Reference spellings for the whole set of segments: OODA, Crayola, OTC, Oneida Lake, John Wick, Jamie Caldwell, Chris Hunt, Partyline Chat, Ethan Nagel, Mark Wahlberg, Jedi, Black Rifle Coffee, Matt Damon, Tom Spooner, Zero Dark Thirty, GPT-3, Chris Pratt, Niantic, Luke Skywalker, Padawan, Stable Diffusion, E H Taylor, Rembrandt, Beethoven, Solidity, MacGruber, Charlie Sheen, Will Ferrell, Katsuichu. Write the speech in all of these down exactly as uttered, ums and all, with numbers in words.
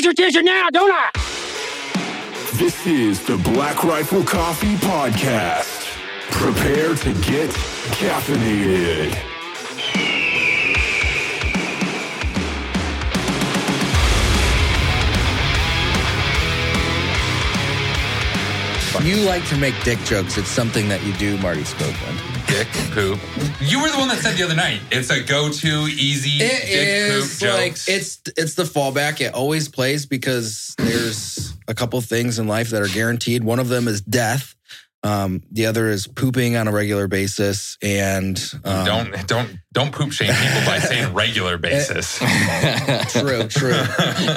got your attention now, don't I? This is the Black Rifle Coffee Podcast. Prepare to get caffeinated. You like to make dick jokes. It's something that you do, Marty Spoken. Dick poop. You were the one that said the other night. It's a go-to, easy it dick is poop like, jokes. It's it's the fallback. It always plays because there's a couple things in life that are guaranteed. One of them is death. Um, the other is pooping on a regular basis. And um, don't don't don't poop shame people by saying regular basis. True, true.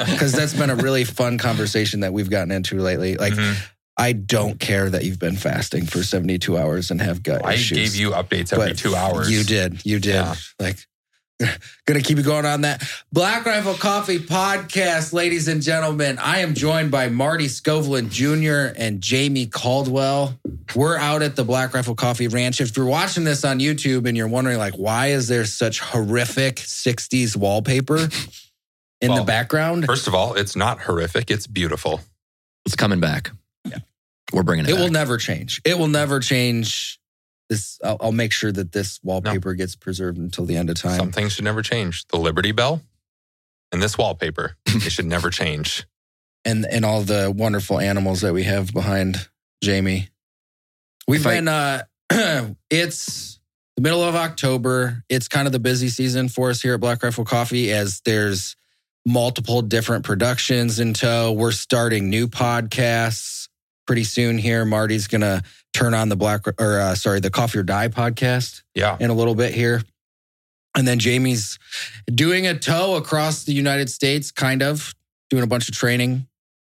Because that's been a really fun conversation that we've gotten into lately. Like. Mm-hmm. I don't care that you've been fasting for seventy-two hours and have gut I issues. I gave you updates every two hours. You did. You did. Yeah. Like, going to keep you going on that. Black Rifle Coffee Podcast, ladies and gentlemen. I am joined by Marty Scoveland Junior and Jamie Caldwell. We're out at the Black Rifle Coffee Ranch. If you're watching this on YouTube and you're wondering, like, why is there such horrific sixties wallpaper in well, the background? First of all, it's not horrific. It's beautiful. It's coming back. We're bringing it It back. Will never change. It will never change. This, I'll, I'll make sure that this wallpaper no. gets preserved until the end of time. Some things should never change. The Liberty Bell and this wallpaper. It should never change. And and all the wonderful animals that we have behind Jamie. We've been, uh, it's the middle of October. It's kind of the busy season for us here at Black Rifle Coffee as there's multiple different productions in tow. We're starting new podcasts. Pretty soon here, Marty's going to turn on the Black, or uh, sorry, the Coffee or Die podcast yeah. in a little bit here. And then Jamie's doing a tow across the United States, kind of, doing a bunch of training.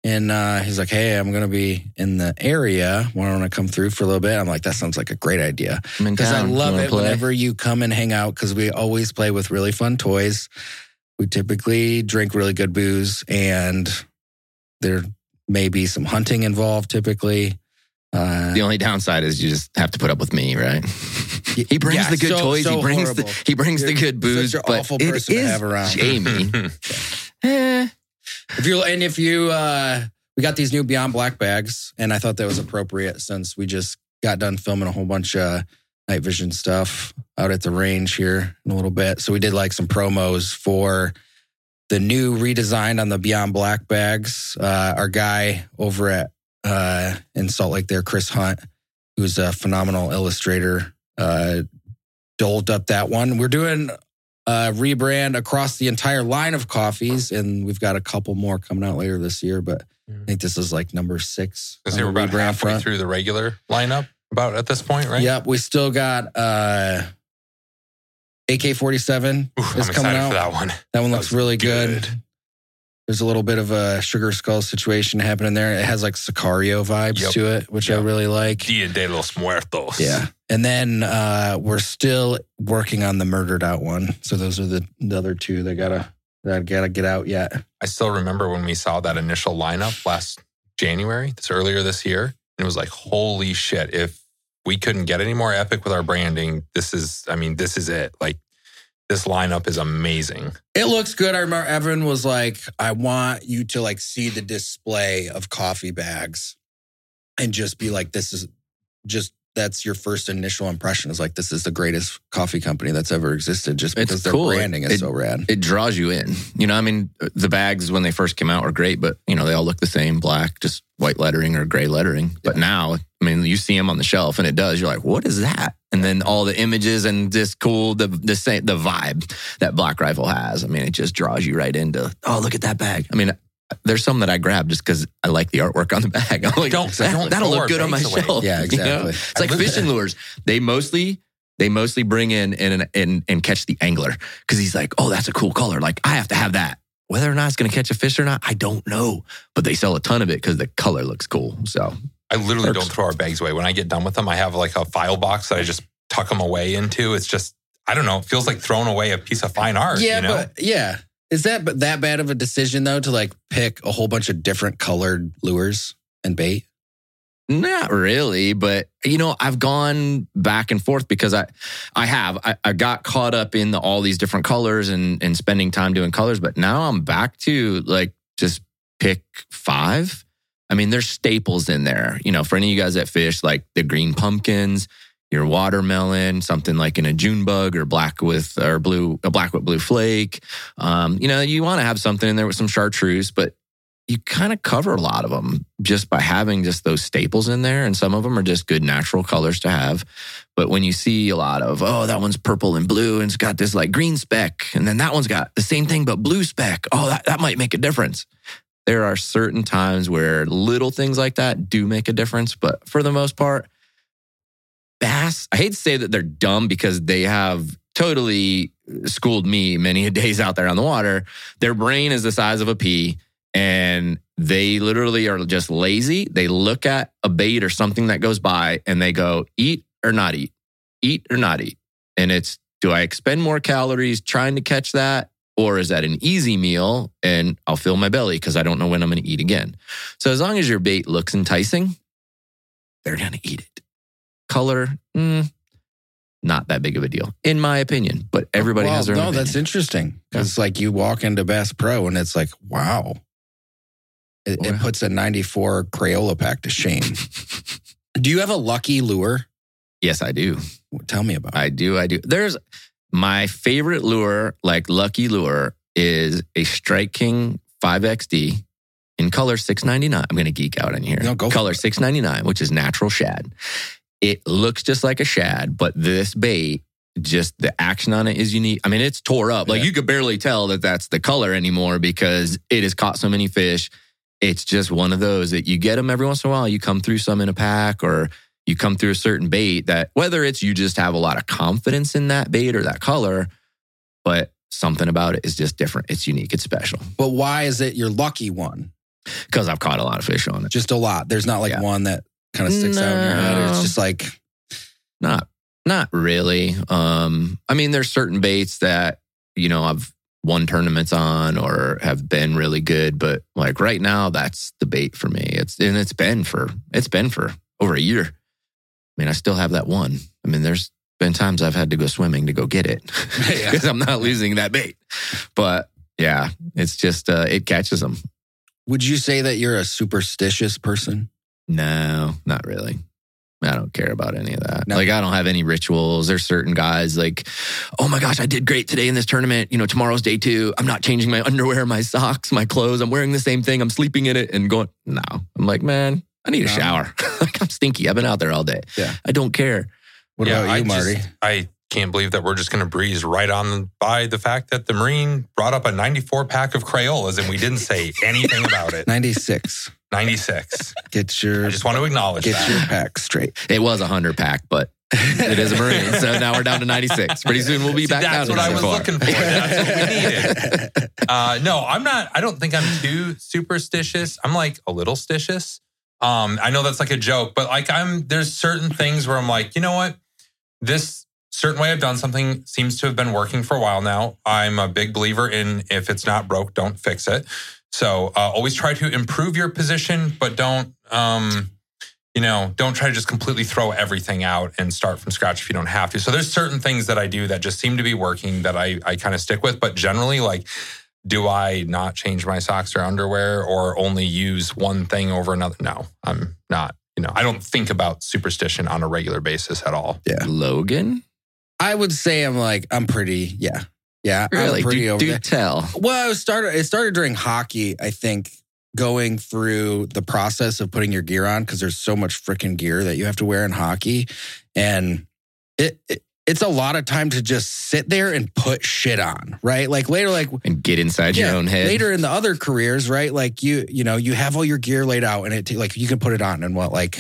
And uh, he's like, hey, I'm going to be in the area. Why don't I come through for a little bit? I'm like, that sounds like a great idea. Because I love it play? whenever you come and hang out because we always play with really fun toys. We typically drink really good booze and they're... Maybe some hunting involved typically. Uh, the only downside is you just have to put up with me, right? He brings yeah, the good so, toys. So he brings horrible. the he brings you're, the good booze. Such an but awful person to have around. Jamie. eh. If you and if you uh, we got these new Beyond Black bags, and I thought that was appropriate since we just got done filming a whole bunch of night vision stuff out at the range here in a little bit. So we did like some promos for the new redesign on the Beyond Black bags. Uh, our guy over at uh, in Salt Lake there, Chris Hunt, who's a phenomenal illustrator, uh, doled up that one. We're doing a rebrand across the entire line of coffees, and we've got a couple more coming out later this year, but I think this is like number six. Because we're about halfway front. through the regular lineup about at this point, right? Yep, we still got... Uh, A K forty-seven Ooh, is I'm coming out. For that one. That one looks that really good. good. There's a little bit of a Sugar Skull situation happening there. It has like Sicario vibes yep. to it, which yep. I really like. Dia de los Muertos. Yeah. And then uh, we're still working on the Murdered Out one. So those are the, the other two that gotta that gotta get out yet. I still remember when we saw that initial lineup last January, this earlier this year, and it was like, holy shit, if we couldn't get any more epic with our branding. This is, I mean, this is it. Like, this lineup is amazing. It looks good. I remember everyone was like, I want you to like see the display of coffee bags and just be like, this is just, that's your first initial impression is like, this is the greatest coffee company that's ever existed just because it's their cool. branding is it, so rad. It draws you in. You know, I mean, the bags when they first came out were great, but you know, they all look the same, black, just white lettering or gray lettering. Yeah. But now... I mean, you see them on the shelf and it does. You're like, what is that? And then all the images and this cool, the the, the vibe that Black Rifle has. I mean, it just draws you right into, oh, look at that bag. I mean, there's some that I grab just because I like the artwork on the bag. I'm like, don't, that, don't that'll look good on my away. shelf. Yeah, exactly. You know? It's like fishing lures. They mostly... They mostly bring in and, and, and catch the angler because he's like, oh, that's a cool color. Like, I have to have that. Whether or not it's going to catch a fish or not, I don't know. But they sell a ton of it because the color looks cool, so... I literally don't throw our bags away. When I get done with them, I have like a file box that I just tuck them away into. It's just, I don't know. It feels like throwing away a piece of fine art. Yeah, you know? but yeah. Is that that bad of a decision though to like pick a whole bunch of different colored lures and bait? Not really, but you know, I've gone back and forth because I, I have. I, I got caught up in the, all these different colors and, and spending time doing colors, but now I'm back to like just pick five. I mean, there's staples in there. You know, for any of you guys that fish, like the green pumpkins, your watermelon, something like an Ajun bug or black with or blue, a black with blue flake. Um, you know, you want to have something in there with some chartreuse, but you kind of cover a lot of them just by having just those staples in there. And some of them are just good natural colors to have. But when you see a lot of, oh, that one's purple and blue and it's got this like green speck. And then that one's got the same thing, but blue speck. Oh, that, that might make a difference. There are certain times where little things like that do make a difference. But for the most part, bass, I hate to say that they're dumb because they have totally schooled me many days out there on the water. Their brain is the size of a pea. And they literally are just lazy. They look at a bait or something that goes by and they go, eat or not eat, eat or not eat. And it's, do I expend more calories trying to catch that? Or is that an easy meal and I'll fill my belly because I don't know when I'm going to eat again. So as long as your bait looks enticing, they're going to eat it. Color, mm, not that big of a deal, in my opinion. But everybody well, has their no, own opinion. No, that's interesting. Because yeah. like you walk into Bass Pro and it's like, wow. It, it puts a ninety-four Crayola pack to shame. Do you have a lucky lure? Yes, I do. Well, tell me about it. I do, I do. There's my favorite lure, like lucky lure, is a Strike King five X D in color six ninety-nine. I'm going to geek out in here. No, go color six ninety-nine, which is natural shad. It looks just like a shad, but this bait, just the action on it is unique. I mean, it's tore up. Like yeah. you could barely tell that that's the color anymore because it has caught so many fish. It's just one of those that you get them every once in a while. You come through some in a pack or you come through a certain bait that whether it's you just have a lot of confidence in that bait or that color, but something about it is just different. It's unique. It's special. But why is it your lucky one? Because I've caught a lot of fish on it. Just a lot. There's not like yeah. one that kind of sticks no. out in your head. It's just like... Not, not really. Um, I mean, there's certain baits that, you know, I've won tournaments on or have been really good, but like right now that's the bait for me. It's and it's been for it's been for over a year. I mean, I still have that one. I mean, there's been times I've had to go swimming to go get it because I'm not losing that bait. But yeah, it's just uh, it catches them. Would you say that you're a superstitious person? No, not really. I don't care about any of that. No. Like, I don't have any rituals. There's certain guys like, oh my gosh, I did great today in this tournament. You know, tomorrow's day two. I'm not changing my underwear, my socks, my clothes. I'm wearing the same thing. I'm sleeping in it and going, no. I'm like, man, I need a no. shower. Like, I'm stinky. I've been out there all day. Yeah. I don't care. What yeah, about you, I Marty? Just, I can't believe that we're just going to breeze right on by the fact that the Marine brought up a ninety-four pack of Crayolas and we didn't say anything about it. ninety-six. ninety-six. Get your... I just want to acknowledge get that. Get your pack straight. It was a hundred pack, but it is a Marine, so now we're down to ninety-six. Pretty soon we'll be See, back down to ninety-four. That's what I was looking for. That's what we needed. Uh, no, I'm not... I don't think I'm too superstitious. I'm like a little stitious. Um, I know that's like a joke, but like I'm... There's certain things where I'm like, you know what? This certain way I've done something seems to have been working for a while now. I'm a big believer in if it's not broke, don't fix it. So uh, always try to improve your position, but don't, um, you know, don't try to just completely throw everything out and start from scratch if you don't have to. So there's certain things that I do that just seem to be working that I, I kind of stick with. But generally, like, do I not change my socks or underwear or only use one thing over another? No, I'm not. You know, I don't think about superstition on a regular basis at all. Yeah, Logan? I would say I'm like, I'm pretty, yeah. Yeah, really? I'm pretty do, over do there. Tell. Well, it started, it started during hockey, I think, going through the process of putting your gear on because there's so much freaking gear that you have to wear in hockey. And it, it it's a lot of time to just sit there and put shit on, right? Like later, like... And get inside yeah, your own head. Later in the other careers, right? Like you, you know, you have all your gear laid out and it like you can put it on in what, like...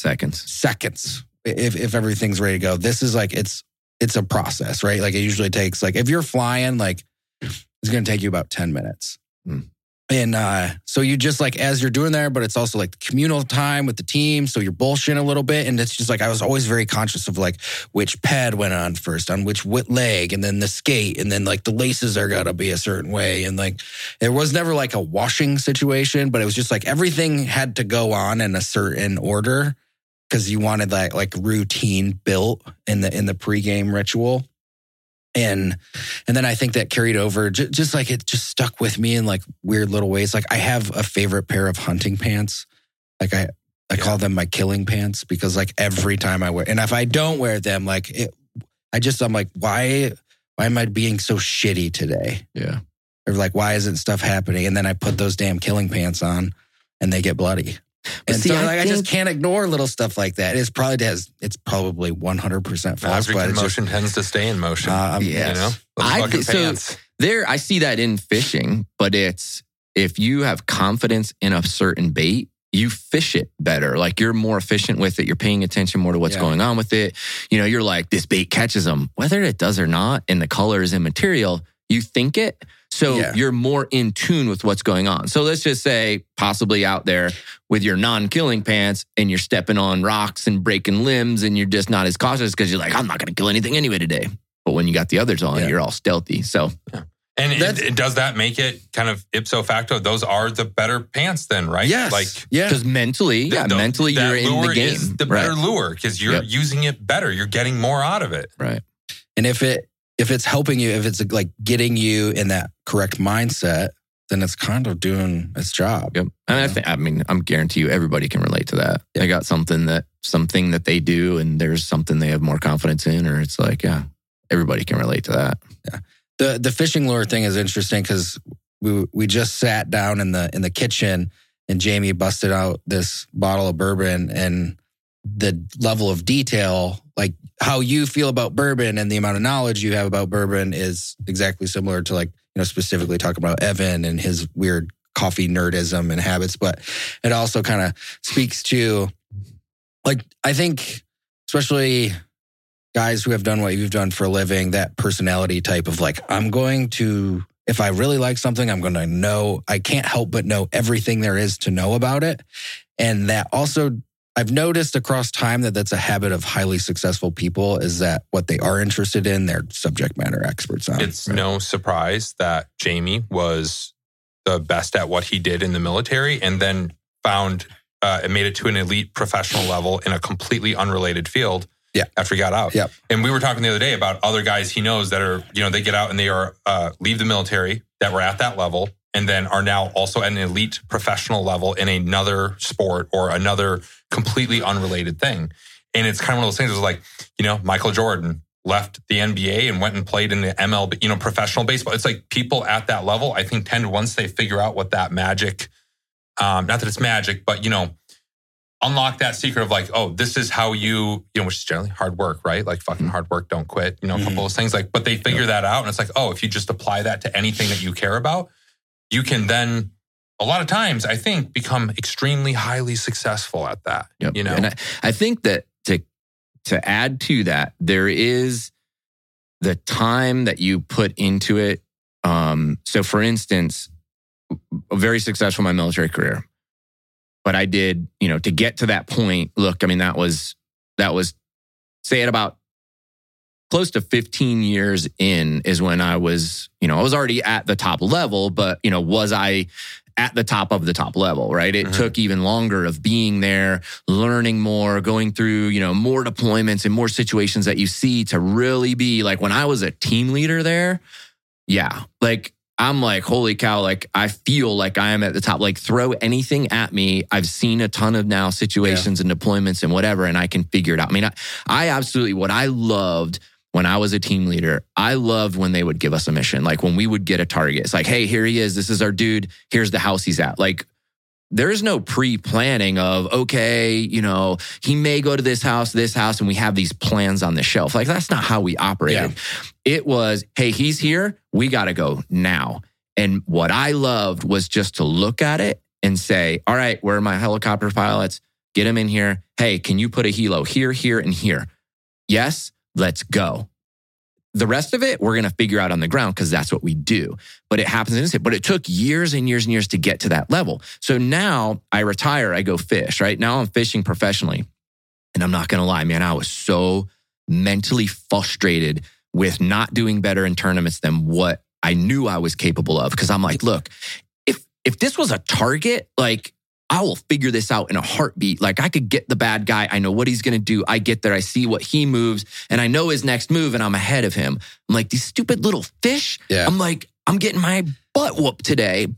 Seconds. Seconds, if if everything's ready to go. This is like, it's... It's a process, right? Like it usually takes, like if you're flying, like it's going to take you about ten minutes. Mm. And uh, so you just like, as you're doing there, but it's also like the communal time with the team. So you're bullshitting a little bit. And it's just like, I was always very conscious of like which pad went on first, on which what leg, and then the skate. And then like the laces are going to be a certain way. And like, there was never like a washing situation, but it was just like everything had to go on in a certain order. Because you wanted that like routine built in the in the pregame ritual. And and then I think that carried over, j- just like it just stuck with me in like weird little ways. Like I have a favorite pair of hunting pants. Like I, I yeah. call them my killing pants because like every time I wear, and if I don't wear them, like it, I just, I'm like, why, why am I being so shitty today? Yeah. Or like, why isn't stuff happening? And then I put those damn killing pants on and they get bloody. But and see, so like, I, think, I just can't ignore little stuff like that. It's probably has, it's probably one hundred percent false. Object in motion just, tends to stay in motion. Um, yes. You know? I th- so there, I see that in fishing, but it's if you have confidence in a certain bait, you fish it better. Like you're more efficient with it. You're paying attention more to what's yeah. going on with it. You know, you're like, this bait catches them. Whether it does or not, and the color is immaterial, you think it. So yeah. you're more in tune with what's going on. So let's just say possibly out there with your non-killing pants and you're stepping on rocks and breaking limbs and you're just not as cautious because you're like, I'm not going to kill anything anyway today. But when you got the others on, yeah. you're all stealthy. So, yeah. And it, it, does that make it kind of ipso facto? Those are the better pants then, right? Yes. Like, yeah. Because mentally, the, yeah, the, mentally you're in the game. Is the better right. lure because you're yep. using it better. You're getting more out of it. Right. And if it, If it's helping you, if it's like getting you in that correct mindset, then it's kind of doing its job. Yep. And I think, I mean, I'm guarantee you everybody can relate to that. They got something that, something that they do and there's something they have more confidence in, or it's like, yeah, everybody can relate to that. Yeah. The the fishing lure thing is interesting because we we just sat down in the in the kitchen and Jamie busted out this bottle of bourbon, and the level of detail, like how you feel about bourbon and the amount of knowledge you have about bourbon is exactly similar to, like, you know, specifically talking about Evan and his weird coffee nerdism and habits. But it also kind of speaks to, like, I think especially guys who have done what you've done for a living, that personality type of like, I'm going to, if I really like something, I'm going to know, I can't help but know everything there is to know about it. And that also, I've noticed across time that that's a habit of highly successful people, is that what they are interested in, they're subject matter experts on. It's right? no surprise that Jamie was the best at what he did in the military and then found uh, and made it to an elite professional level in a completely unrelated field yeah. after he got out. Yep. And we were talking the other day about other guys he knows that are, you know, they get out and they are uh, leave the military, that were at that level and then are now also at an elite professional level in another sport or another completely unrelated thing. And it's kind of one of those things that's like, you know, Michael Jordan left the N B A and went and played in the M L B, you know, professional baseball. It's like people at that level, I think, tend to, once they figure out what that magic, um, not that it's magic, but, you know, unlock that secret of like, oh, this is how you, you know, which is generally hard work, right? Like fucking hard work, don't quit, you know, a couple mm-hmm. of those things. Like, but they figure yeah. that out and it's like, oh, if you just apply that to anything that you care about, you can then, a lot of times, I think, become extremely highly successful at that. Yep. You know, and I, I think that to to add to that, there is the time that you put into it. Um, so, for instance, very successful in my military career, but I did, you know, to get to that point. Look, I mean, that was that was say at about close to fifteen years in is when I was, you know, I was already at the top level, but, you know, was I at the top of the top level, right? It mm-hmm. took even longer of being there, learning more, going through, you know, more deployments and more situations that you see to really be like, when I was a team leader there, yeah, like, I'm like, holy cow, like I feel like I am at the top. Like throw anything at me. I've seen a ton of now situations yeah. and deployments and whatever, and I can figure it out. I mean, I, I absolutely, what I loved when I was a team leader, I loved when they would give us a mission. Like when we would get a target, it's like, hey, here he is. This is our dude. Here's the house he's at. Like there is no pre-planning of, okay, you know, he may go to this house, this house, and we have these plans on the shelf. Like that's not how we operated. Yeah. It was, hey, he's here. We got to go now. And what I loved was just to look at it and say, all right, where are my helicopter pilots? Get him in here. Hey, can you put a helo here, here, and here? Yes. Let's go. The rest of it, we're going to figure out on the ground because that's what we do. But it happens in this, but it took years and years and years to get to that level. So now I retire, I go fish, right? Now I'm fishing professionally. And I'm not going to lie, man, I was so mentally frustrated with not doing better in tournaments than what I knew I was capable of. Because I'm like, look, if if this was a target, like I will figure this out in a heartbeat. Like, I could get the bad guy. I know what he's going to do. I get there. I see what he moves and I know his next move and I'm ahead of him. I'm like, these stupid little fish. Yeah. I'm like, I'm getting my butt whooped today.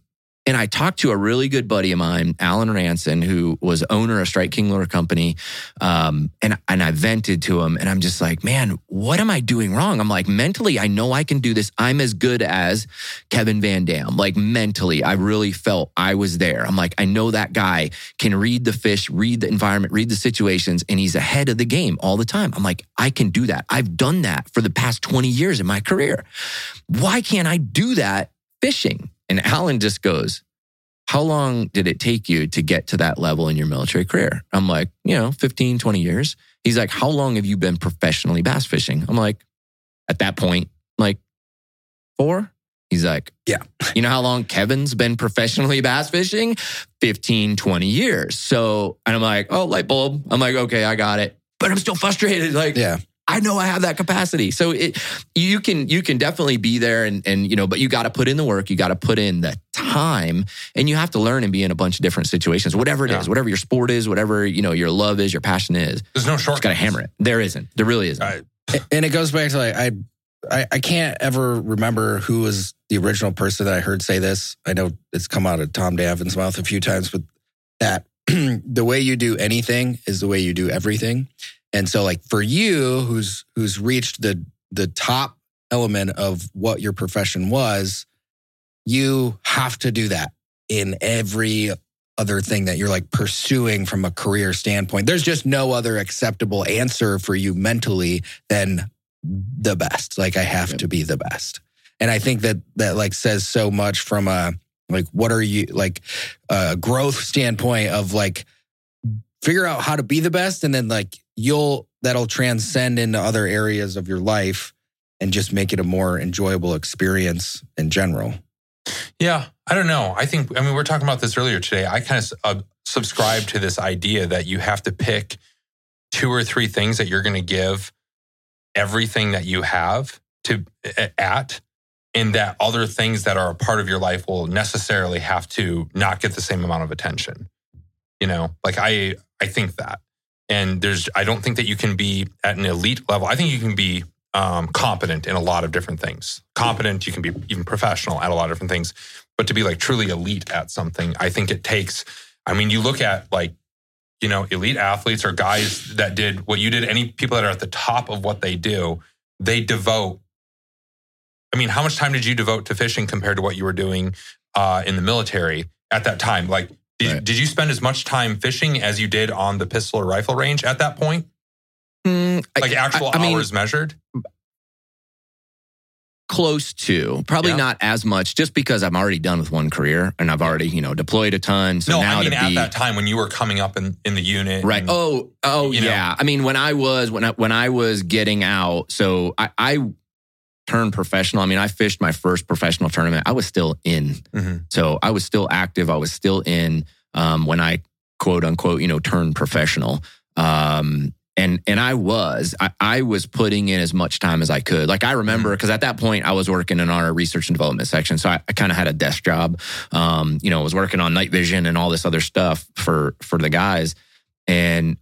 And I talked to a really good buddy of mine, Alan Ranson, who was owner of Strike King Lure Company. Um, and, and I vented to him and I'm just like, man, what am I doing wrong? I'm like, mentally, I know I can do this. I'm as good as Kevin Van Dam. Like, mentally, I really felt I was there. I'm like, I know that guy can read the fish, read the environment, read the situations, and he's ahead of the game all the time. I'm like, I can do that. I've done that for the past twenty years in my career. Why can't I do that fishing? And Alan just goes, how long did it take you to get to that level in your military career? I'm like, you know, fifteen, twenty years. He's like, how long have you been professionally bass fishing? I'm like, at that point, I'm like, four? He's like, yeah. You know how long Kevin's been professionally bass fishing? fifteen, twenty years. So, and I'm like, oh, light bulb. I'm like, okay, I got it. But I'm still frustrated. Like, yeah. I know I have that capacity. So it, you can you can definitely be there and, and you know, but you got to put in the work, you got to put in the time, and you have to learn and be in a bunch of different situations, whatever it yeah. is, whatever your sport is, whatever, you know, your love is, your passion is. There's no shortcuts. You just got to hammer it. There isn't. There really isn't. I, and it goes back to like, I, I I can't ever remember who was the original person that I heard say this. I know it's come out of Tom Davin's mouth a few times, but that the way you do anything is the way you do everything. And so, like, for you, who's who's reached the the top element of what your profession was, you have to do that in every other thing that you're like pursuing from a career standpoint. There's just no other acceptable answer for you mentally than the best. Like, I have yep. to be the best. And I think that that like says so much from a like what are you like a growth standpoint of like figure out how to be the best, and then like you'll, that'll transcend into other areas of your life and just make it a more enjoyable experience in general. Yeah. I don't know. I think, I mean, we were talking about this earlier today. I kind of uh, subscribe to this idea that you have to pick two or three things that you're going to give everything that you have to at, and that other things that are a part of your life will necessarily have to not get the same amount of attention. You know, like I, I think that. And there's, I don't think that you can be at an elite level. I think you can be um, competent in a lot of different things. Competent, you can be even professional at a lot of different things. But to be like truly elite at something, I think it takes, I mean, you look at like, you know, elite athletes or guys that did what you did, any people that are at the top of what they do, they devote, I mean, how much time did you devote to fishing compared to what you were doing uh, in the military at that time? Like, Did, right. did you spend as much time fishing as you did on the pistol or rifle range at that point? Mm, like I, actual I, I hours mean, measured? Close to. Probably yeah. not as much, just because I'm already done with one career and I've already, you know, deployed a ton. So no, now I mean to at be, that time when you were coming up in, in the unit. Right. And, oh, oh yeah. Know. I mean, when I was, when I, when I was getting out, so I... I turned professional. I mean, I fished my first professional tournament. I was still in. Mm-hmm. So I was still active. I was still in um, when I quote unquote, you know, turned professional. Um, and and I was, I, I was putting in as much time as I could. Like I remember, because mm-hmm. at that point I was working in our research and development section. So I, I kind of had a desk job. Um, you know, I was working on night vision and all this other stuff for for the guys. And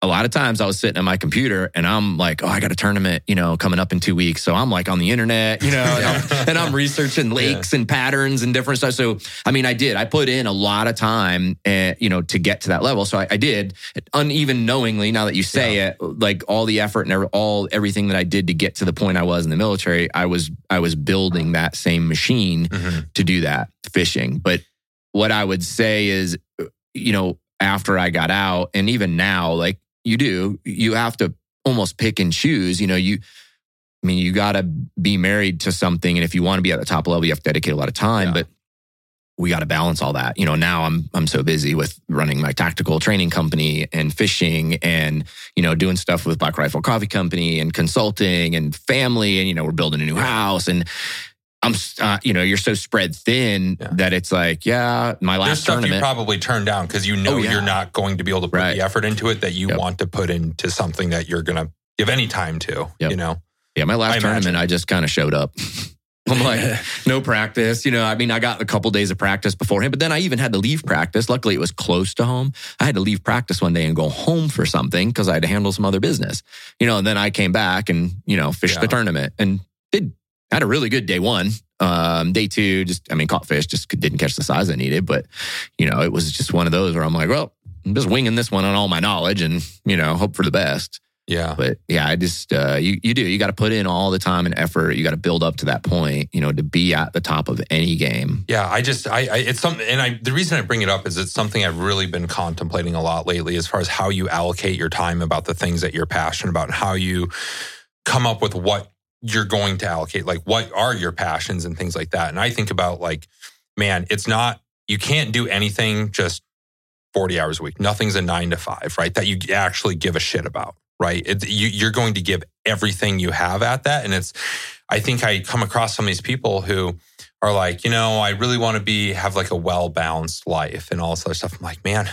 a lot of times I was sitting at my computer and I'm like, oh, I got a tournament, you know, coming up in two weeks. So I'm like on the internet, you know, yeah. and, I'm, and I'm researching lakes yeah. and patterns and different stuff. So, I mean, I did, I put in a lot of time, uh, you know, to get to that level. So I, I did, uneven knowingly, now that you say yeah. it, like all the effort and every, all everything that I did to get to the point I was in the military, I was, I was building that same machine mm-hmm. to do that fishing. But what I would say is, you know, after I got out and even now, like, you do, you have to almost pick and choose, you know, you, I mean, you got to be married to something. And if you want to be at the top level, you have to dedicate a lot of time, yeah. but we got to balance all that. You know, now I'm, I'm so busy with running my tactical training company and fishing and, you know, doing stuff with Black Rifle Coffee Company and consulting and family. And, you know, we're building a new house and, I'm, uh, you know, you're so spread thin yeah. that it's like, yeah, my last There's stuff tournament. You probably turn down because you know oh, yeah. you're not going to be able to put right. the effort into it that you yep. want to put into something that you're going to give any time to, yep. you know? Yeah, my last I tournament, imagine. I just kind of showed up. I'm like, no practice. You know, I mean, I got a couple days of practice beforehand, but then I even had to leave practice. Luckily, it was close to home. I had to leave practice one day and go home for something because I had to handle some other business. You know, and then I came back and, you know, fished yeah. the tournament and did had a really good day one. Um, day two, just, I mean, caught fish, just didn't catch the size I needed. But, you know, it was just one of those where I'm like, well, I'm just winging this one on all my knowledge and, you know, hope for the best. Yeah. But yeah, I just, uh, you, you do, you got to put in all the time and effort. You got to build up to that point, you know, to be at the top of any game. Yeah. I just, I, I it's something, and I, the reason I bring it up is it's something I've really been contemplating a lot lately as far as how you allocate your time about the things that you're passionate about and how you come up with what you're going to allocate. Like, what are your passions and things like that. And I think about like, man, it's not, you can't do anything just forty hours a week. Nothing's a nine to five, right? That you actually give a shit about. Right? It, you, you're going to give everything you have at that. And it's, I think I come across some of these people who are like, you know, I really want to be, have like a well-balanced life and all this other stuff. I'm like, man,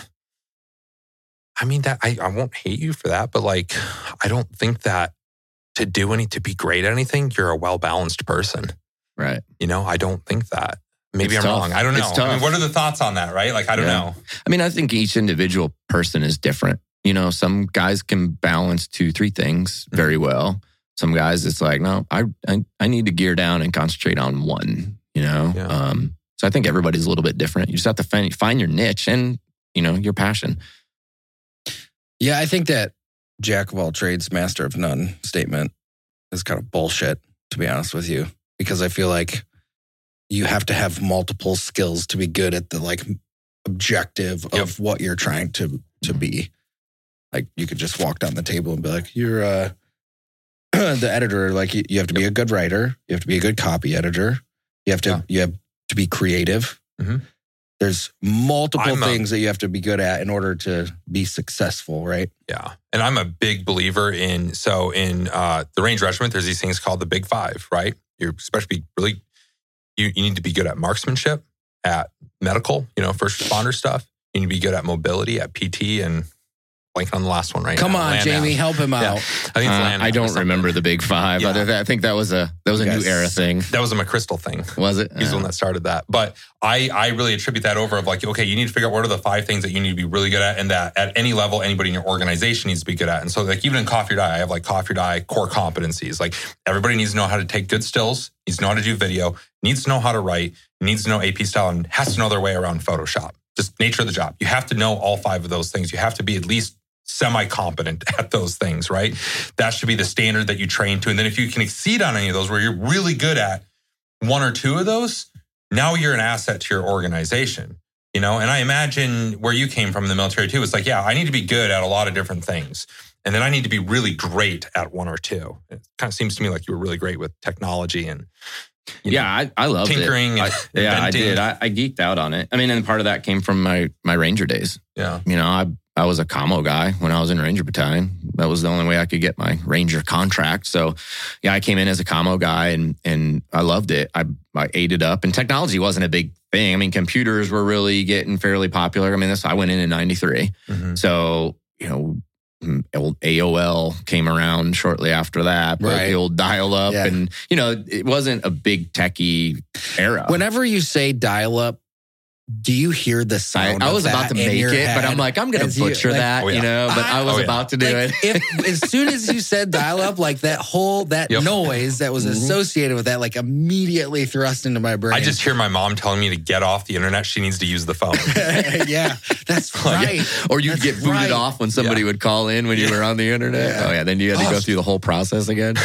I mean that, I, I won't hate you for that, but like, I don't think that to do any, to be great at anything, you're a well-balanced person. Right. You know, I don't think that. Maybe it's I'm tough. wrong. I don't know. I mean, what are the thoughts on that? Right? Like, I don't yeah. know. I mean, I think each individual person is different. You know, some guys can balance two, three things very well. Some guys, it's like, no, I I, I need to gear down and concentrate on one, you know? Yeah. Um, so I think everybody's a little bit different. You just have to find, find your niche and, you know, your passion. Yeah, I think that jack of all trades, master of none statement is kind of bullshit, to be honest with you. Because I feel like you have to have multiple skills to be good at the, like, objective yep. of what you're trying to to mm-hmm. be. Like, you could just walk down the table and be like, you're uh, the editor. Like, you, you have to be a good writer. You have to be a good copy editor. You have to yeah. you have to be creative. Mm-hmm. There's multiple I'm things a, that you have to be good at in order to be successful, right? Yeah. And I'm a big believer in, so in uh, the Range Regiment, there's these things called the Big Five, right? You're especially really, you, you need to be good at marksmanship, at medical, you know, first responder stuff. You need to be good at mobility, at P T and... Like on the last one right Come now. Come on, Land Jamie, out. help him out. Yeah. I, think uh, I don't remember the Big Five. Yeah. I think that was a that was a yes. new era thing. That was a McChrystal thing. Was it? He's oh. the one that started that. But I, I really attribute that over of like, okay, you need to figure out what are the five things that you need to be really good at and that at any level, anybody in your organization needs to be good at. And so like even in Coffee or Die, I have like Coffee or Die core competencies. Like everybody needs to know how to take good stills, needs to know how to do video, needs to know how to write, needs to know A P style, and has to know their way around Photoshop. Just nature of the job. You have to know all five of those things. You have to be at least semi-competent at those things, right? That should be the standard that you train to. And then if you can exceed on any of those where you're really good at one or two of those, now you're an asset to your organization, you know? And I imagine where you came from in the military too, it's like, yeah, I need to be good at a lot of different things. And then I need to be really great at one or two. It kind of seems to me like you were really great with technology and You yeah, know, I, I loved tinkering it. I, yeah, I did. I, I geeked out on it. I mean, and part of that came from my my Ranger days. Yeah. You know, I I was a commo guy when I was in Ranger Battalion. That was the only way I could get my Ranger contract. So, yeah, I came in as a commo guy and and I loved it. I, I ate it up. And technology wasn't a big thing. I mean, computers were really getting fairly popular. I mean, this I went in in ninety-three. Mm-hmm. So, you know, A O L came around shortly after that, but right. the old dial-up yeah. and, you know, it wasn't a big techie era. Whenever you say dial-up, do you hear the sound I, I was about to make it, but I'm like, I'm going to butcher you, like, that, oh, yeah. you know, but I, I was oh, yeah. about to do like, it. if, as soon as you said dial-up, like that whole, that yep. noise that was associated with that, like immediately thrust into my brain. I just hear my mom telling me to get off the internet. She needs to use the phone. yeah, that's right. Yeah. Or you'd that's get booted right. off when somebody yeah. would call in when yeah. you were on the internet. Yeah. Oh yeah, then you had to oh, go through the whole process again.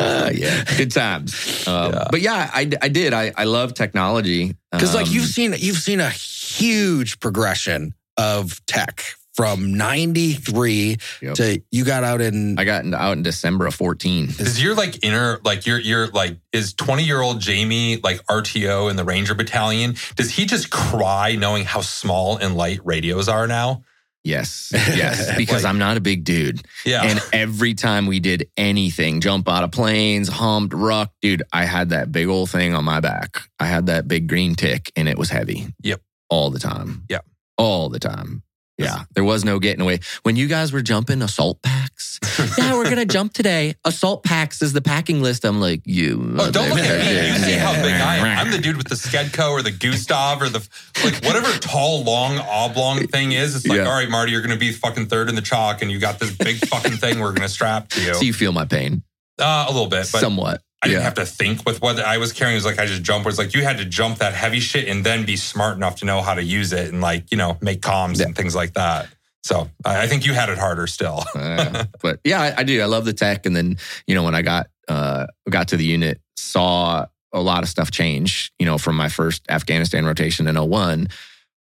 uh, yeah, good times. Um, yeah. But yeah, I, I did. I, I love technology. Because like you've seen you've seen a huge progression of tech from ninety-three yep. to you got out in I got out in December of fourteen. Is your like inner like you're you're like is twenty-year-old Jamie like R T O in the Ranger Battalion? Does he just cry knowing how small and light radios are now? Yes, yes, because like, I'm not a big dude. Yeah. And every time we did anything, jump out of planes, humped, rucked, dude, I had that big old thing on my back. I had that big green tick and it was heavy. Yep. All the time. Yep. All the time. Yeah, there was no getting away. When you guys were jumping assault packs, yeah, we're going to jump today. Assault packs is the packing list. I'm like, you. Oh, don't look at me. You see how big I am. I'm the dude with the Skedco or the Gustav or the, like, whatever tall, long, oblong thing is. It's like, yeah. all right, Marty, you're going to be fucking third in the chalk and you got this big fucking thing we're going to strap to you. So you feel my pain? Uh, a little bit. But somewhat. I didn't yeah. have to think with what I was carrying. It was like, I just jumped. It was like, you had to jump that heavy shit and then be smart enough to know how to use it and, like, you know, make comms yeah. and things like that. So I think you had it harder still. uh, but yeah, I, I do. I love the tech. And then, you know, when I got, uh, got to the unit, saw a lot of stuff change, you know, from my first Afghanistan rotation in oh one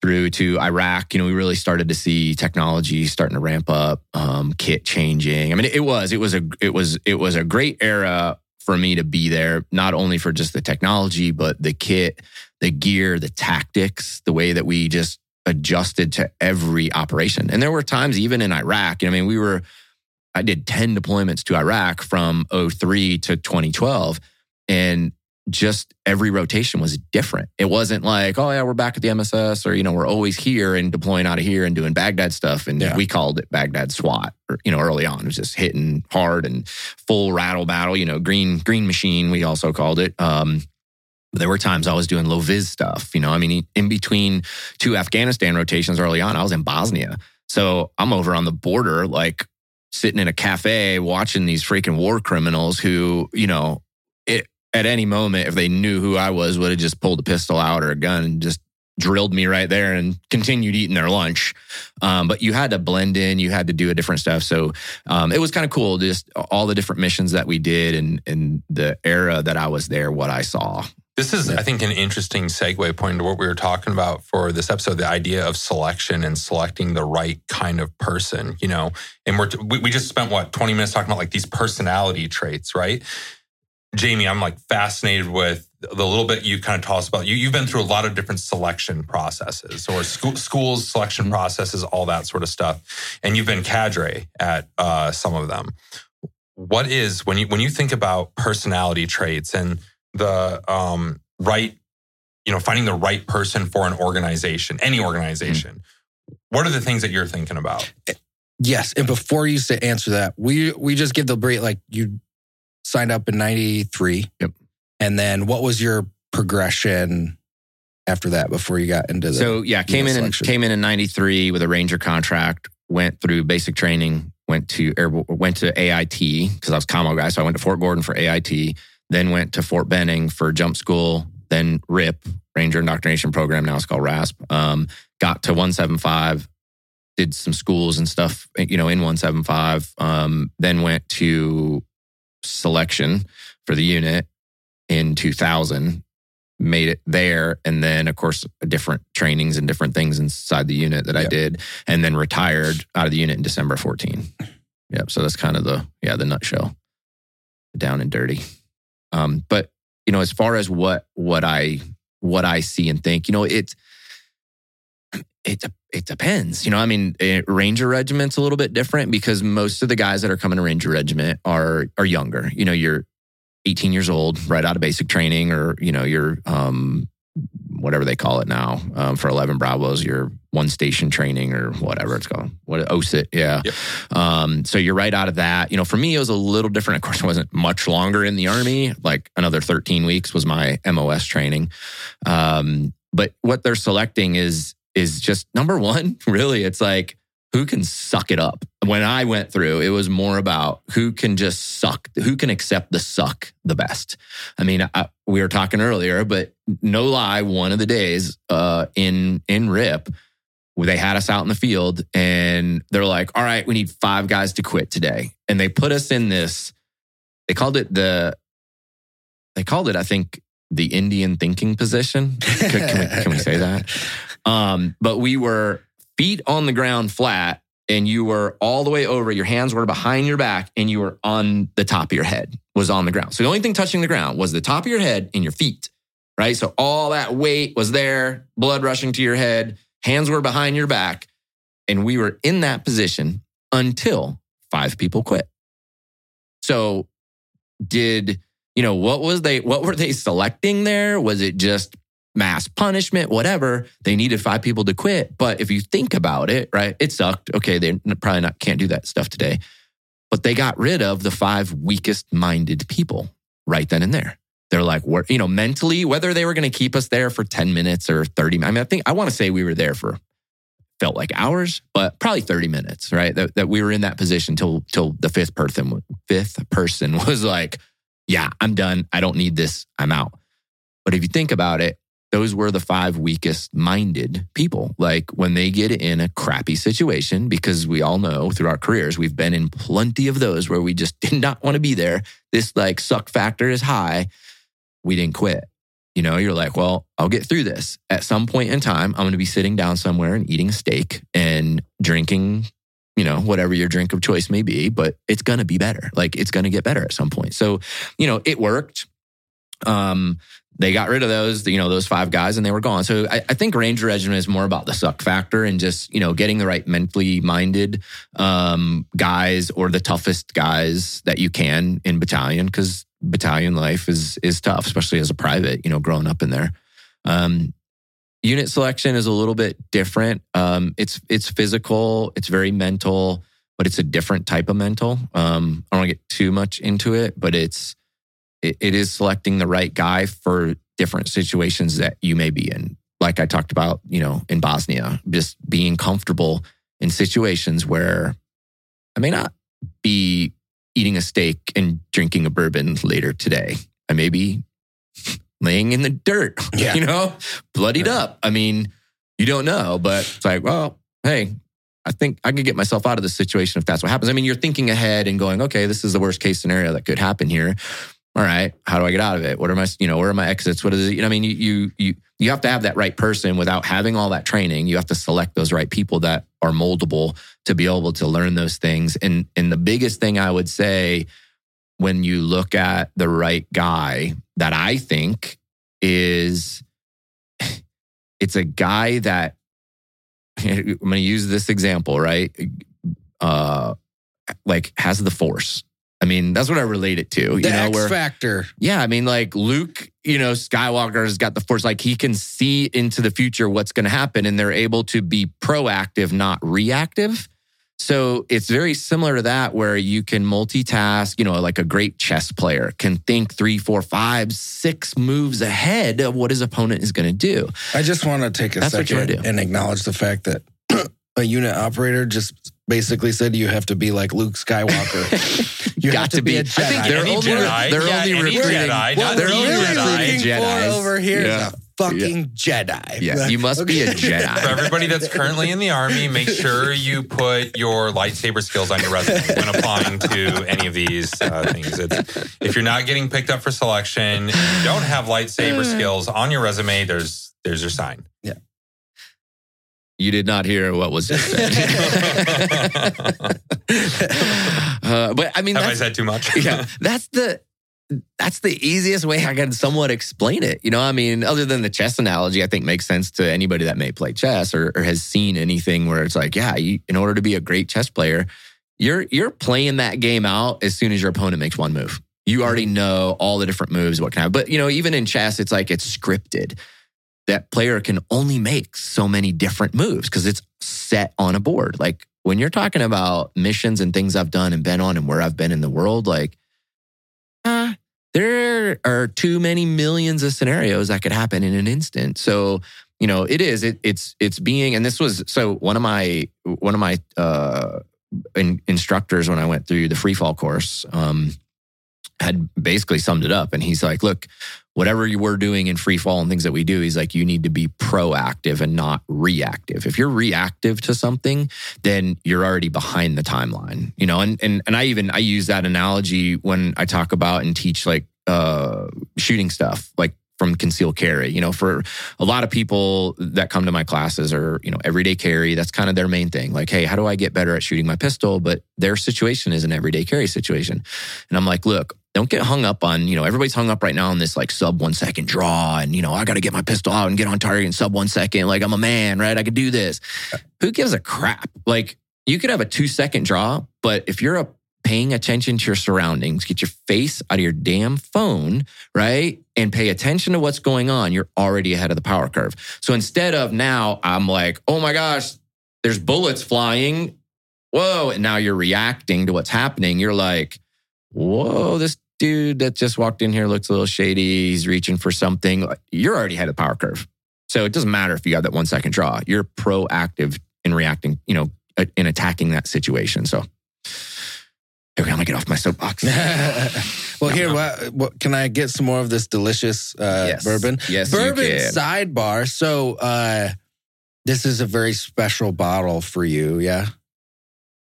through to Iraq. You know, we really started to see technology starting to ramp up, um, kit changing. I mean, it, it was, it was a, it was, it was a great era for me to be there, not only for just the technology, but the kit, the gear, the tactics, the way that we just adjusted to every operation. And there were times even in Iraq, you know, I mean, we were, I did ten deployments to Iraq from oh three to twenty twelve. And just every rotation was different. It wasn't like, oh yeah, we're back at the M S S or, you know, we're always here and deploying out of here and doing Baghdad stuff. And yeah. we called it Baghdad SWAT, or, you know, early on. It was just hitting hard and full rattle battle, you know, green green machine, we also called it. Um, there were times I was doing low-vis stuff, you know. I mean, in between two Afghanistan rotations early on, I was in Bosnia. So I'm over on the border, like sitting in a cafe watching these freaking war criminals who, you know, it, at any moment, if they knew who I was, would have just pulled a pistol out or a gun and just drilled me right there and continued eating their lunch. Um, but you had to blend in. You had to do a different stuff. So um, it was kind of cool, just all the different missions that we did and, and the era that I was there, what I saw. This is, I think, an interesting segue point to what we were talking about for this episode, the idea of selection and selecting the right kind of person, you know. And we're, we just spent, what, twenty minutes talking about, like, these personality traits, right? Jamie, I'm like fascinated with the little bit you kind of taught us about. You, you've been through a lot of different selection processes or school, schools, selection mm-hmm. processes, all that sort of stuff. And you've been cadre at uh, some of them. What is, when you when you think about personality traits and the um, right, you know, finding the right person for an organization, any organization, mm-hmm. what are the things that you're thinking about? Yes. And before you say, answer that, we, we just give the break, like you... signed up in ninety-three. Yep. And then what was your progression after that before you got into the So yeah, came in and, came in in ninety-three with a Ranger contract, went through basic training, went to Air, went to A I T because I was a commo guy, so I went to Fort Gordon for A I T, then went to Fort Benning for jump school, then R I P, Ranger Indoctrination Program, now it's called RASP. Um, got to one seventy-five, did some schools and stuff, you know, in one seventy-five, um, then went to selection for the unit in two thousand, made it there. And then, of course, different trainings and different things inside the unit that yep. I did, and then retired out of the unit in December fourteen. Yep. So that's kind of the, yeah, the nutshell, down and dirty. Um, but, you know, as far as what, what I, what I see and think, you know, it's, It it depends. You know, I mean, it, Ranger regiment's a little bit different because most of the guys that are coming to Ranger regiment are are younger. You know, you're eighteen years old, right out of basic training, or, you know, you're um, whatever they call it now. Um, for eleven Bravos, you're one station training or whatever it's called. What, O S I T, yeah. Yep. Um, so you're right out of that. You know, for me, it was a little different. Of course, it wasn't much longer in the Army. Like another thirteen weeks was my M O S training. Um, but what they're selecting is, is just number one, really. It's like, who can suck it up? When I went through, it was more about who can just suck, who can accept the suck the best. I mean, I, we were talking earlier, but no lie, one of the days uh, in in R I P, they had us out in the field and they're like, all right, we need five guys to quit today. And they put us in this, they called it the, they called it, I think, the Indian thinking position. can, can, we, can we say that? Um, but we were feet on the ground flat, and you were all the way over. Your hands were behind your back, and you were on the top of your head, was on the ground. So the only thing touching the ground was the top of your head and your feet, right? So all that weight was there, blood rushing to your head, hands were behind your back. And we were in that position until five people quit. So did, you know, what was they, what were they selecting there? Was it just mass punishment, whatever. They needed five people to quit. But if you think about it, right, it sucked. Okay, they probably not can't do that stuff today. But they got rid of the five weakest-minded people right then and there. They're like, we're, you know, mentally, whether they were going to keep us there for ten minutes or thirty. I mean, I think I want to say we were there for felt like hours, but probably thirty minutes, right? That, that we were in that position till till the fifth person fifth person was like, yeah, I'm done. I don't need this. I'm out. But if you think about it, those were the five weakest minded people. Like when they get in a crappy situation, because we all know through our careers, we've been in plenty of those where we just did not want to be there. This like suck factor is high. We didn't quit. You know, you're like, well, I'll get through this. At some point in time, I'm going to be sitting down somewhere and eating a steak and drinking, you know, whatever your drink of choice may be, but it's going to be better. Like it's going to get better at some point. So, you know, it worked. Um, they got rid of those, you know, those five guys and they were gone. So I, I think Ranger Regiment is more about the suck factor and just, you know, getting the right mentally minded um, guys or the toughest guys that you can in battalion, because battalion life is is tough, especially as a private, you know, growing up in there. Um, unit selection is a little bit different. Um, it's it's physical, it's very mental, but it's a different type of mental. Um, I don't want to get too much into it, but it's it, it is selecting the right guy for different situations that you may be in. Like I talked about, you know, in Bosnia, just being comfortable in situations where I may not be eating a steak and drinking a bourbon later today. I may be laying in the dirt, yeah. you know, bloodied yeah. up. I mean, you don't know, but it's like, well, hey, I think I could get myself out of this situation if that's what happens. I mean, you're thinking ahead and going, okay, this is the worst case scenario that could happen here. All right, how do I get out of it? What are my, you know, where are my exits? What is it? You know, I mean, you you you have to have that right person without having all that training. You have to select those right people that are moldable to be able to learn those things. And and the biggest thing I would say when you look at the right guy that I think is, it's a guy that, I'm going to use this example, right? Uh, like has the force. I mean, that's what I relate it to. You the know, X where, factor. Yeah, I mean, like Luke, you know, Skywalker's got the force. Like he can see into the future what's going to happen, and they're able to be proactive, not reactive. So it's very similar to that, where you can multitask. You know, like a great chess player can think three, four, five, six moves ahead of what his opponent is going to do. I just want to take a that's second and acknowledge the fact that a unit operator just basically said you have to be like Luke Skywalker. You got have to, to be, be a Jedi. I think they're only, Jedi, they're yeah, only recruiting. Jedi, well, they're only recruiting Jedi over here. Yeah. Fucking yeah. Jedi. Yeah, you must okay. be a Jedi. For everybody that's currently in the Army, make sure you put your lightsaber skills on your resume when applying to any of these uh, things. It's, if you're not getting picked up for selection, you don't have lightsaber skills on your resume, there's there's your sign. Yeah. You did not hear what was just said. uh, but I mean, have I said too much? yeah, that's the that's the easiest way I can somewhat explain it. You know, I mean, other than the chess analogy, I think makes sense to anybody that may play chess or, or has seen anything where it's like, yeah, you, in order to be a great chess player, you're you're playing that game out as soon as your opponent makes one move. You already know all the different moves, what can happen. But you know, even in chess, it's like it's scripted. That player can only make so many different moves because it's set on a board. Like when you're talking about missions and things I've done and been on and where I've been in the world, like uh, there are too many millions of scenarios that could happen in an instant. So, you know, it is, it, it's, it's being, and this was, so one of my, one of my uh, in, instructors when I went through the free fall course um, had basically summed it up. And he's like, look, whatever you were doing in free fall and things that we do, he's like, you need to be proactive and not reactive. If you're reactive to something, then you're already behind the timeline, you know? And and and I even, I use that analogy when I talk about and teach like uh, shooting stuff, like from concealed carry, you know, for a lot of people that come to my classes or, you know, everyday carry, that's kind of their main thing. Like, hey, how do I get better at shooting my pistol? But their situation is an everyday carry situation. And I'm like, look, don't get hung up on, you know, everybody's hung up right now on this like sub one second draw and, you know, I got to get my pistol out and get on target in sub one second. Like I'm a man, right? I could do this. Who gives a crap? Like you could have a two second draw, but if you're a paying attention to your surroundings. Get your face out of your damn phone, right? And pay attention to what's going on. You're already ahead of the power curve. So instead of now, I'm like, oh my gosh, there's bullets flying. Whoa. And now you're reacting to what's happening. You're like, whoa, this dude that just walked in here looks a little shady. He's reaching for something. You're already ahead of the power curve. So it doesn't matter if you have that one second draw. You're proactive in reacting, you know, in attacking that situation. So okay, I'm gonna get off my soapbox. Well, no, here, what, what, can I get some more of this delicious uh, yes. bourbon? Yes, bourbon you can. Sidebar. So uh, this is a very special bottle for you, yeah?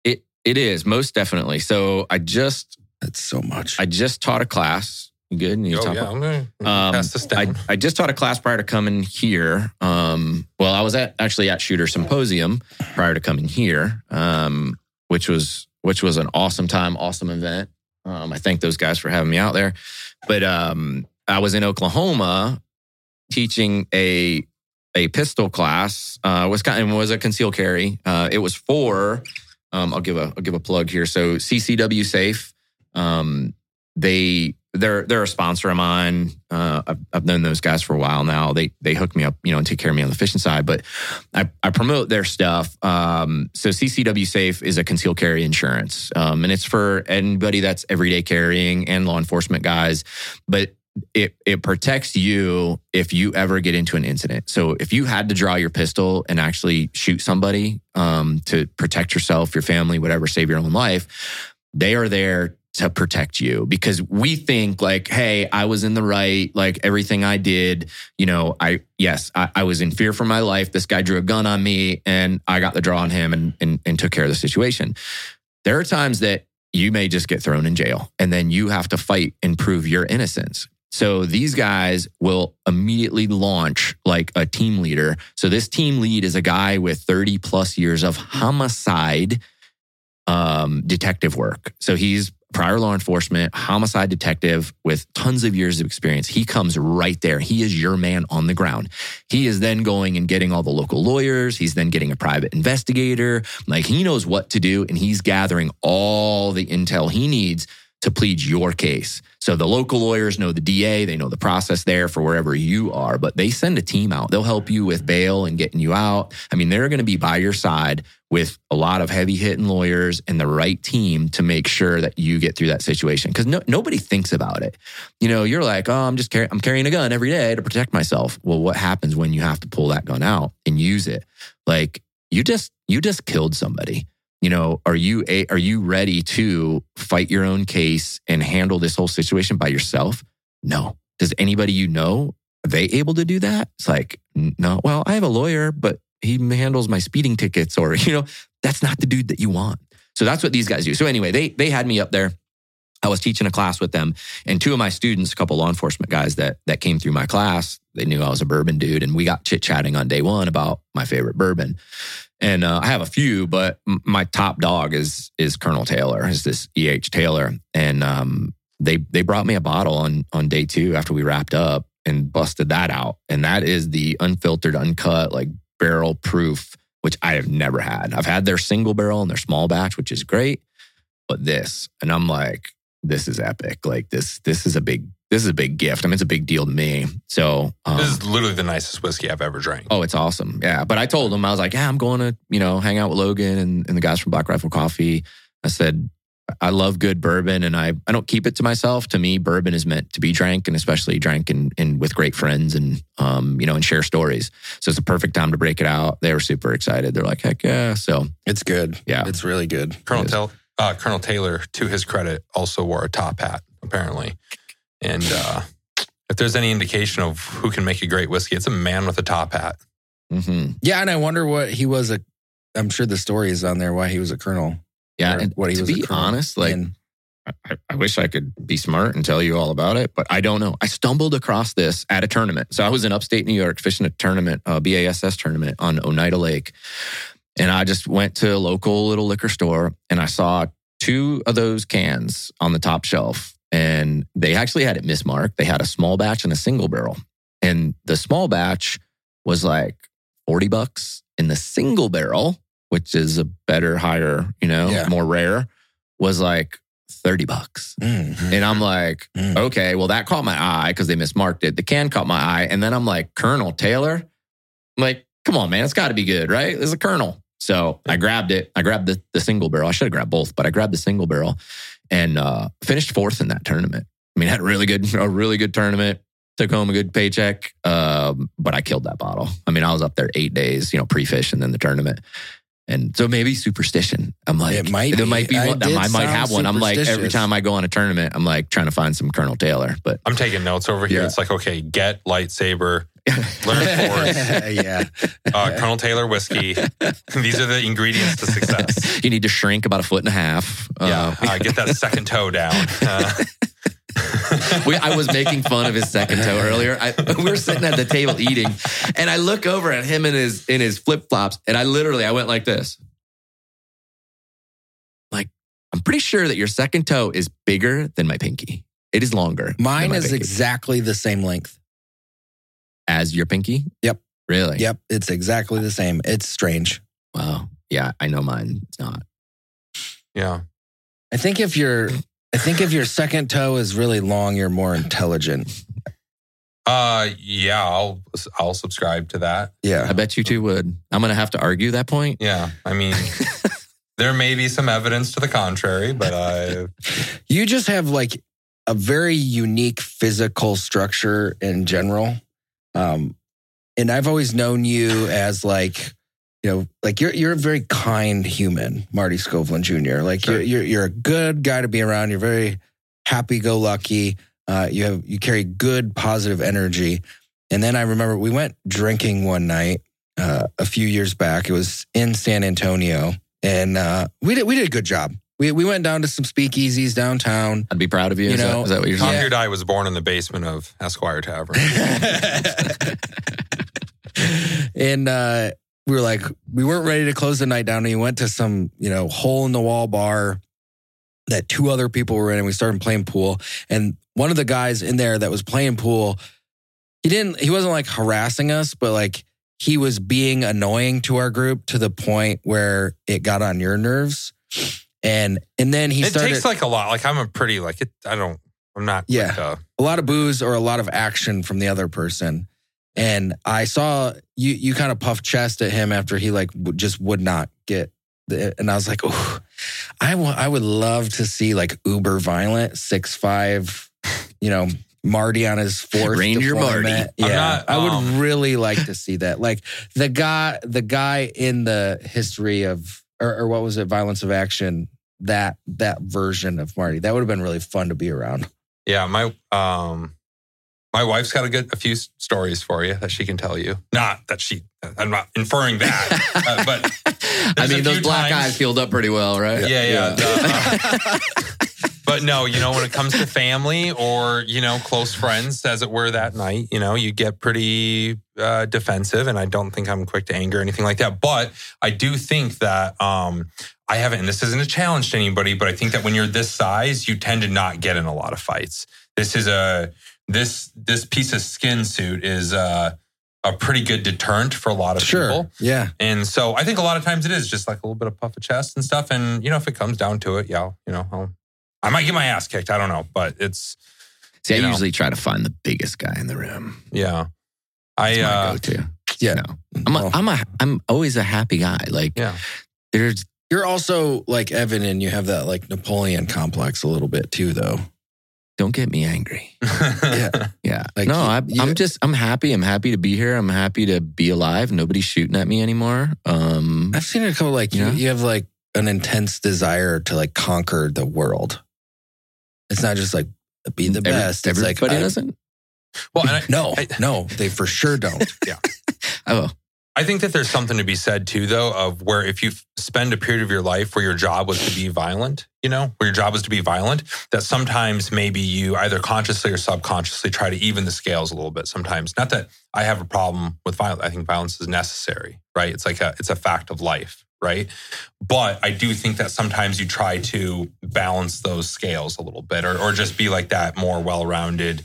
It It is, most definitely. So I just... That's so much. I just taught a class. You good? You oh, yeah. I'm going to um, pass this down. I, I just taught a class prior to coming here. Um, well, I was at actually at Shooter Symposium prior to coming here, um, which was... which was an awesome time, awesome event. Um, I thank those guys for having me out there. But um, I was in Oklahoma teaching a a pistol class. Uh, was kind of, was a concealed carry. Uh, it was for um, I'll give a I'll give a plug here. So C C W Safe, um, they they're they're a sponsor of mine. Uh, I've, I've known those guys for a while now. They they hook me up, you know, and take care of me on the fishing side. But I, I promote their stuff. Um, so C C W Safe is a concealed carry insurance, um, and it's for anybody that's everyday carrying and law enforcement guys. But it it protects you if you ever get into an incident. So if you had to draw your pistol and actually shoot somebody um, to protect yourself, your family, whatever, save your own life, they are there to protect you, because we think like, hey, I was in the right, like everything I did, you know, I, yes, I, I was in fear for my life. This guy drew a gun on me and I got the draw on him and, and, and took care of the situation. There are times that you may just get thrown in jail and then you have to fight and prove your innocence. So these guys will immediately launch like a team leader. So this team lead is a guy with thirty plus years of homicide um, detective work. So he's prior law enforcement, homicide detective with tons of years of experience. He comes right there. He is your man on the ground. He is then going and getting all the local lawyers. He's then getting a private investigator. Like he knows what to do and he's gathering all the intel he needs to plead your case. So the local lawyers know the D A, they know the process there for wherever you are, but they send a team out. They'll help you with bail and getting you out. I mean, they're going to be by your side with a lot of heavy hitting lawyers and the right team to make sure that you get through that situation. Because no, nobody thinks about it. You know, you're like, oh, I'm just carrying, I'm carrying a gun every day to protect myself. Well, what happens when you have to pull that gun out and use it? Like you just, you just killed somebody. You know, are you a, are you ready to fight your own case and handle this whole situation by yourself? No. Does anybody you know, are they able to do that? It's like, no, well, I have a lawyer, but he handles my speeding tickets or, you know, that's not the dude that you want. So that's what these guys do. So anyway, they they had me up there. I was teaching a class with them and two of my students, a couple law enforcement guys that that came through my class, they knew I was a bourbon dude and we got chit-chatting on day one about my favorite bourbon. And uh, I have a few, but my top dog is is Colonel Taylor, is this E H Taylor. And um, they they brought me a bottle on on day two after we wrapped up and busted that out. And that is the unfiltered, uncut, like barrel proof, which I have never had. I've had their single barrel and their small batch, which is great. But this, and I'm like, this is epic. Like this, this is a big, this is a big gift. I mean, it's a big deal to me. So um, this is literally the nicest whiskey I've ever drank. Oh, it's awesome. Yeah. But I told him, I was like, yeah, I'm going to, you know, hang out with Logan and, and the guys from Black Rifle Coffee. I said, I love good bourbon and I, I don't keep it to myself. To me, bourbon is meant to be drank and especially drank and, and with great friends and, um, you know, and share stories. So it's a perfect time to break it out. They were super excited. They're like, heck yeah. So it's good. Yeah. It's really good. Colonel Tell. Uh, Colonel Taylor, to his credit, also wore a top hat, apparently. And uh, if there's any indication of who can make a great whiskey, it's a man with a top hat. Mm-hmm. Yeah, and I wonder what he was a... I'm sure the story is on there, why he was a colonel. Yeah, and what he to was be honest, like, and, I, I wish I could be smart and tell you all about it, but I don't know. I stumbled across this at a tournament. So I was in upstate New York fishing a tournament, a B A S S tournament on Oneida Lake. And I just went to a local little liquor store and I saw two of those cans on the top shelf. And they actually had it mismarked. They had a small batch and a single barrel. And the small batch was like forty bucks. And the single barrel, which is a better, higher, you know, yeah. more rare, was like thirty bucks. Mm-hmm. And I'm like, mm. okay, well, that caught my eye because they mismarked it. The can caught my eye. And then I'm like, Colonel Taylor? I'm like, come on, man. It's got to be good, right? It's a Colonel. So I grabbed it. I grabbed the, the single barrel. I should have grabbed both, but I grabbed the single barrel and uh, finished fourth in that tournament. I mean, had a really good, a really good tournament. Took home a good paycheck, um, but I killed that bottle. I mean, I was up there eight days, you know, pre-fish and then the tournament. And so maybe superstition. I'm like, it might there be, might be one. I, I might have one. I'm like, every time I go on a tournament, I'm like trying to find some Colonel Taylor. But I'm taking notes over here. Yeah. It's like, okay, get lightsaber, learn force. yeah. Uh, Colonel Taylor whiskey. These are the ingredients to success. You need to shrink about a foot and a half. Yeah. Uh, uh, get that second toe down. Uh, we, I was making fun of his second toe earlier. I, we were sitting at the table eating, and I look over at him in his in his flip flops, and I literally I went like this, like I'm pretty sure that your second toe is bigger than my pinky. It is longer. Mine is pinky. Exactly the same length as your pinky. Yep. Really? Yep. It's exactly the same. It's strange. Wow. Yeah, I know mine. It's not. Yeah. I think if you're. I think if your second toe is really long, you're more intelligent. Uh, yeah, I'll I'll subscribe to that. Yeah, I bet you two would. I'm gonna have to argue that point. Yeah, I mean, there may be some evidence to the contrary, but I. You just have like a very unique physical structure in general, um, and I've always known you as like. You know, like you're you're a very kind human, Marty Scoveland Junior Like sure. you're, you're you're a good guy to be around. You're very happy-go-lucky. Uh, you have you carry good positive energy. And then I remember we went drinking one night uh, a few years back. It was in San Antonio, and uh, we did we did a good job. We we went down to some speakeasies downtown. I'd be proud of you. You is, know, that, is that what you're saying? Conquered I was born in the basement of Esquire Tavern, and. Uh, We were like, we weren't ready to close the night down, and we went to some, you know, hole in the wall bar that two other people were in, and we started playing pool. And one of the guys in there that was playing pool, he didn't, he wasn't like harassing us, but like he was being annoying to our group to the point where it got on your nerves. And and then he it started. It takes like a lot. Like I'm a pretty like it, I don't. I'm not. Yeah. Like a, a lot of booze or a lot of action from the other person. And I saw you you kind of puffed chest at him after he like w- just would not get the, and I was like, oh, I, w- I would love to see like uber violent six five, you know, Marty on his fourth Ranger deployment. Marty. Yeah, not, I would um, really like to see that. Like the guy the guy in the history of or, or what was it, Violence of Action, that that version of Marty. That would have been really fun to be around. Yeah, my um My wife's got a good a few stories for you that she can tell you. Not that she, I'm not inferring that, uh, but I mean those black times, eyes healed up pretty well, right? Yeah, yeah. yeah. The, uh, but no, you know, when it comes to family or you know close friends, as it were, that night, you know, you get pretty uh, defensive, and I don't think I'm quick to anger or anything like that. But I do think that um, I haven't. And this isn't a challenge to anybody, but I think that when you're this size, you tend to not get in a lot of fights. This is a This this piece of skin suit is uh, a pretty good deterrent for a lot of sure. people. Yeah. And so I think a lot of times it is just like a little bit of puff of chest and stuff. And, you know, if it comes down to it, yeah, you know, I'll, I might get my ass kicked. I don't know. But it's... See, I know. Usually try to find the biggest guy in the room. Yeah. That's I my uh, go-to. Yeah. No. I'm, a, I'm, a, I'm always a happy guy. Like, yeah. there's... You're also like Evan and you have that like Napoleon complex a little bit too, though. Don't get me angry. yeah. Yeah. Like, no, I, you, I'm just, I'm happy. I'm happy to be here. I'm happy to be alive. Nobody's shooting at me anymore. Um, I've seen it go like, you, know? you have like an intense desire to like conquer the world. It's not just like be the best. Every, it's everybody like, doesn't. Well, and I, no, I, no, they for sure don't. yeah. Oh. I think that there's something to be said too, though, of where if you spend a period of your life where your job was to be violent, you know, where your job was to be violent, that sometimes maybe you either consciously or subconsciously try to even the scales a little bit sometimes. Not that I have a problem with violence. I think violence is necessary, right? It's like a, it's a fact of life, right? But I do think that sometimes you try to balance those scales a little bit or, or just be like that more well-rounded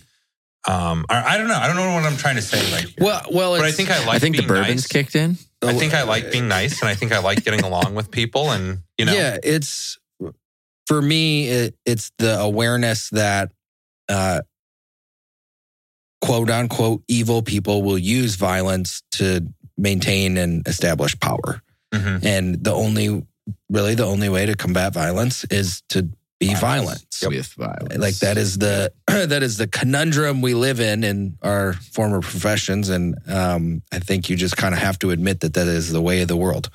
Um, I, I don't know. I don't know what I'm trying to say right here. Well, well, but I think I like. I think being the bourbon's nice. Kicked in. I think I like being nice, and I think I like getting along with people, and you know, yeah, it's for me, it, it's the awareness that uh, quote unquote evil people will use violence to maintain and establish power. Mm-hmm. And the only, really the only way to combat violence is to be violent. Yep. With violence. Like that is the, that is the conundrum we live in, in our former professions. And um, I think you just kind of have to admit that that is the way of the world.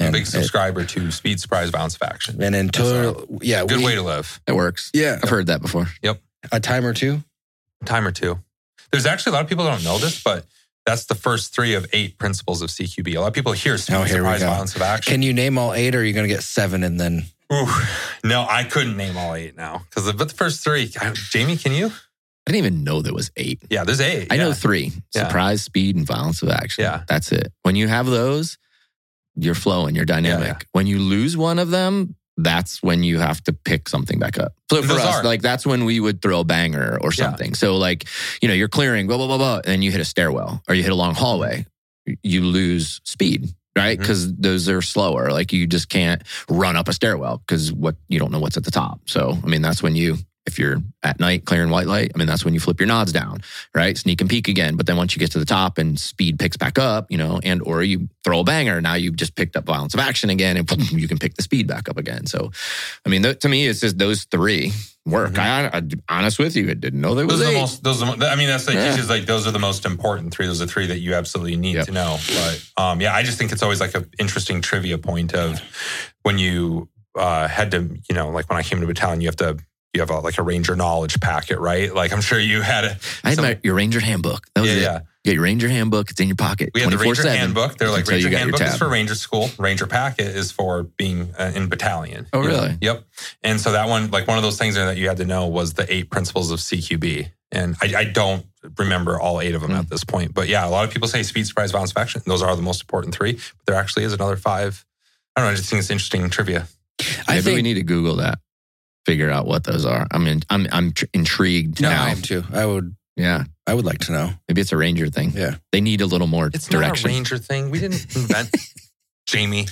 And a big subscriber it, to Speed, Surprise, Violence, Faction. And until, yeah. Good we, way to live. It works. Yeah. I've heard that before. Yep. A time or two? A time or two. There's actually a lot of people that don't know this, but that's the first three of eight principles of C Q B. A lot of people hear Speed, oh, Surprise, Violence, Faction. Can you name all eight, or are you going to get seven and then... Ooh, no, I couldn't name all eight now. Because the, but the first three, Jamie, can you? I didn't even know there was eight. Yeah, there's eight. I yeah. know three. Surprise, yeah. Speed, and Violence of Action. Yeah. That's it. When you have those, you're flowing, you're dynamic. Yeah, yeah. When you lose one of them, that's when you have to pick something back up. So for those us, are. like that's when we would throw a banger or something. Yeah. So like, you know, you're clearing, blah, blah, blah, blah, and then you hit a stairwell or you hit a long hallway. You lose speed. Right? Because mm-hmm. those are slower. Like you just can't run up a stairwell because what you don't know what's at the top. So, I mean, that's when you, if you're at night clearing white light, I mean, that's when you flip your nods down, right? Sneak and peek again. But then once you get to the top and speed picks back up, you know, and or you throw a banger. Now you've just picked up Violence of Action again and boom, you can pick the speed back up again. So, I mean, th- to me, it's just those three work. Mm-hmm. I, I honest with you, I didn't know they were. Those are the most, those are, I mean, that's like, yeah. just like, those are the most important three. Those are three that you absolutely need yep. to know. But um, yeah, I just think it's always like an interesting trivia point of when you uh, had to, you know, like when I came to battalion, you have to, you have a, like a Ranger knowledge packet, right? Like I'm sure you had a... I had some, my, your Ranger handbook. That was yeah, it. Yeah. You got your Ranger handbook. It's in your pocket. We had the Ranger handbook. They're like, Ranger handbook is for Ranger school. Ranger packet is for being uh, in battalion. Oh, really? Know? Yep. And so that one, like one of those things that you had to know was the eight principles of C Q B. And I, I don't remember all eight of them mm. at this point. But yeah, a lot of people say Speed, Surprise, Violence, Faction. Those are the most important three. But there actually is another five. I don't know. I just think it's interesting trivia. I Maybe think- we need to Google that. Figure out what those are. I mean, I'm I'm tr- intrigued no, now. I am too. I would. Yeah, I would like to know. Maybe it's a Ranger thing. Yeah, they need a little more it's direction. It's not a Ranger thing. We didn't invent Jamie.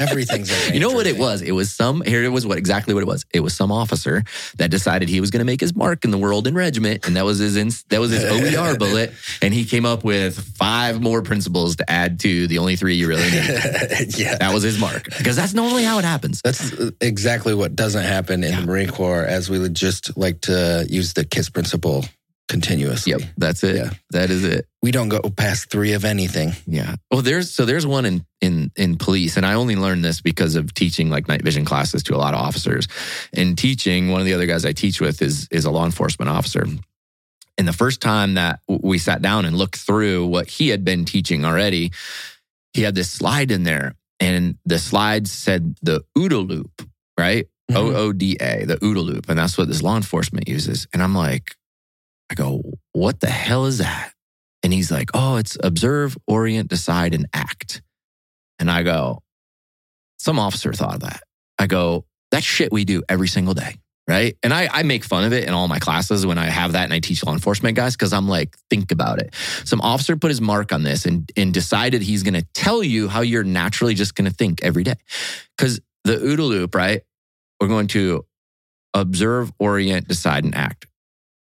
Everything's a Ranger. You know what thing. It was? It was some. Here it was. What exactly? What it was? It was some officer that decided he was going to make his mark in the world in regiment, and that was his. In, that was his O E R bullet, and he came up with five more principles to add to the only three you really need. Yeah, that was his mark because that's normally how it happens. That's exactly what doesn't happen in yeah. the Marine Corps, as we would just like to use the KISS principle. Continuously. Yep, that's it. Yeah. That is it. We don't go past three of anything. Yeah. Well, there's so there's one in, in in police, and I only learned this because of teaching like night vision classes to a lot of officers. And teaching, one of the other guys I teach with is is a law enforcement officer. And the first time that we sat down and looked through what he had been teaching already, he had this slide in there, and the slide said the OODA loop, right? Mm-hmm. O O D A, the OODA loop, and that's what this law enforcement uses. And I'm like. I go, what the hell is that? And he's like, oh, it's observe, orient, decide, and act. And I go, some officer thought of that. I go, that's shit we do every single day, right? And I, I make fun of it in all my classes when I have that and I teach law enforcement guys because I'm like, think about it. Some officer put his mark on this and, and decided he's going to tell you how you're naturally just going to think every day. Because the OODA loop, right? We're going to observe, orient, decide, and act.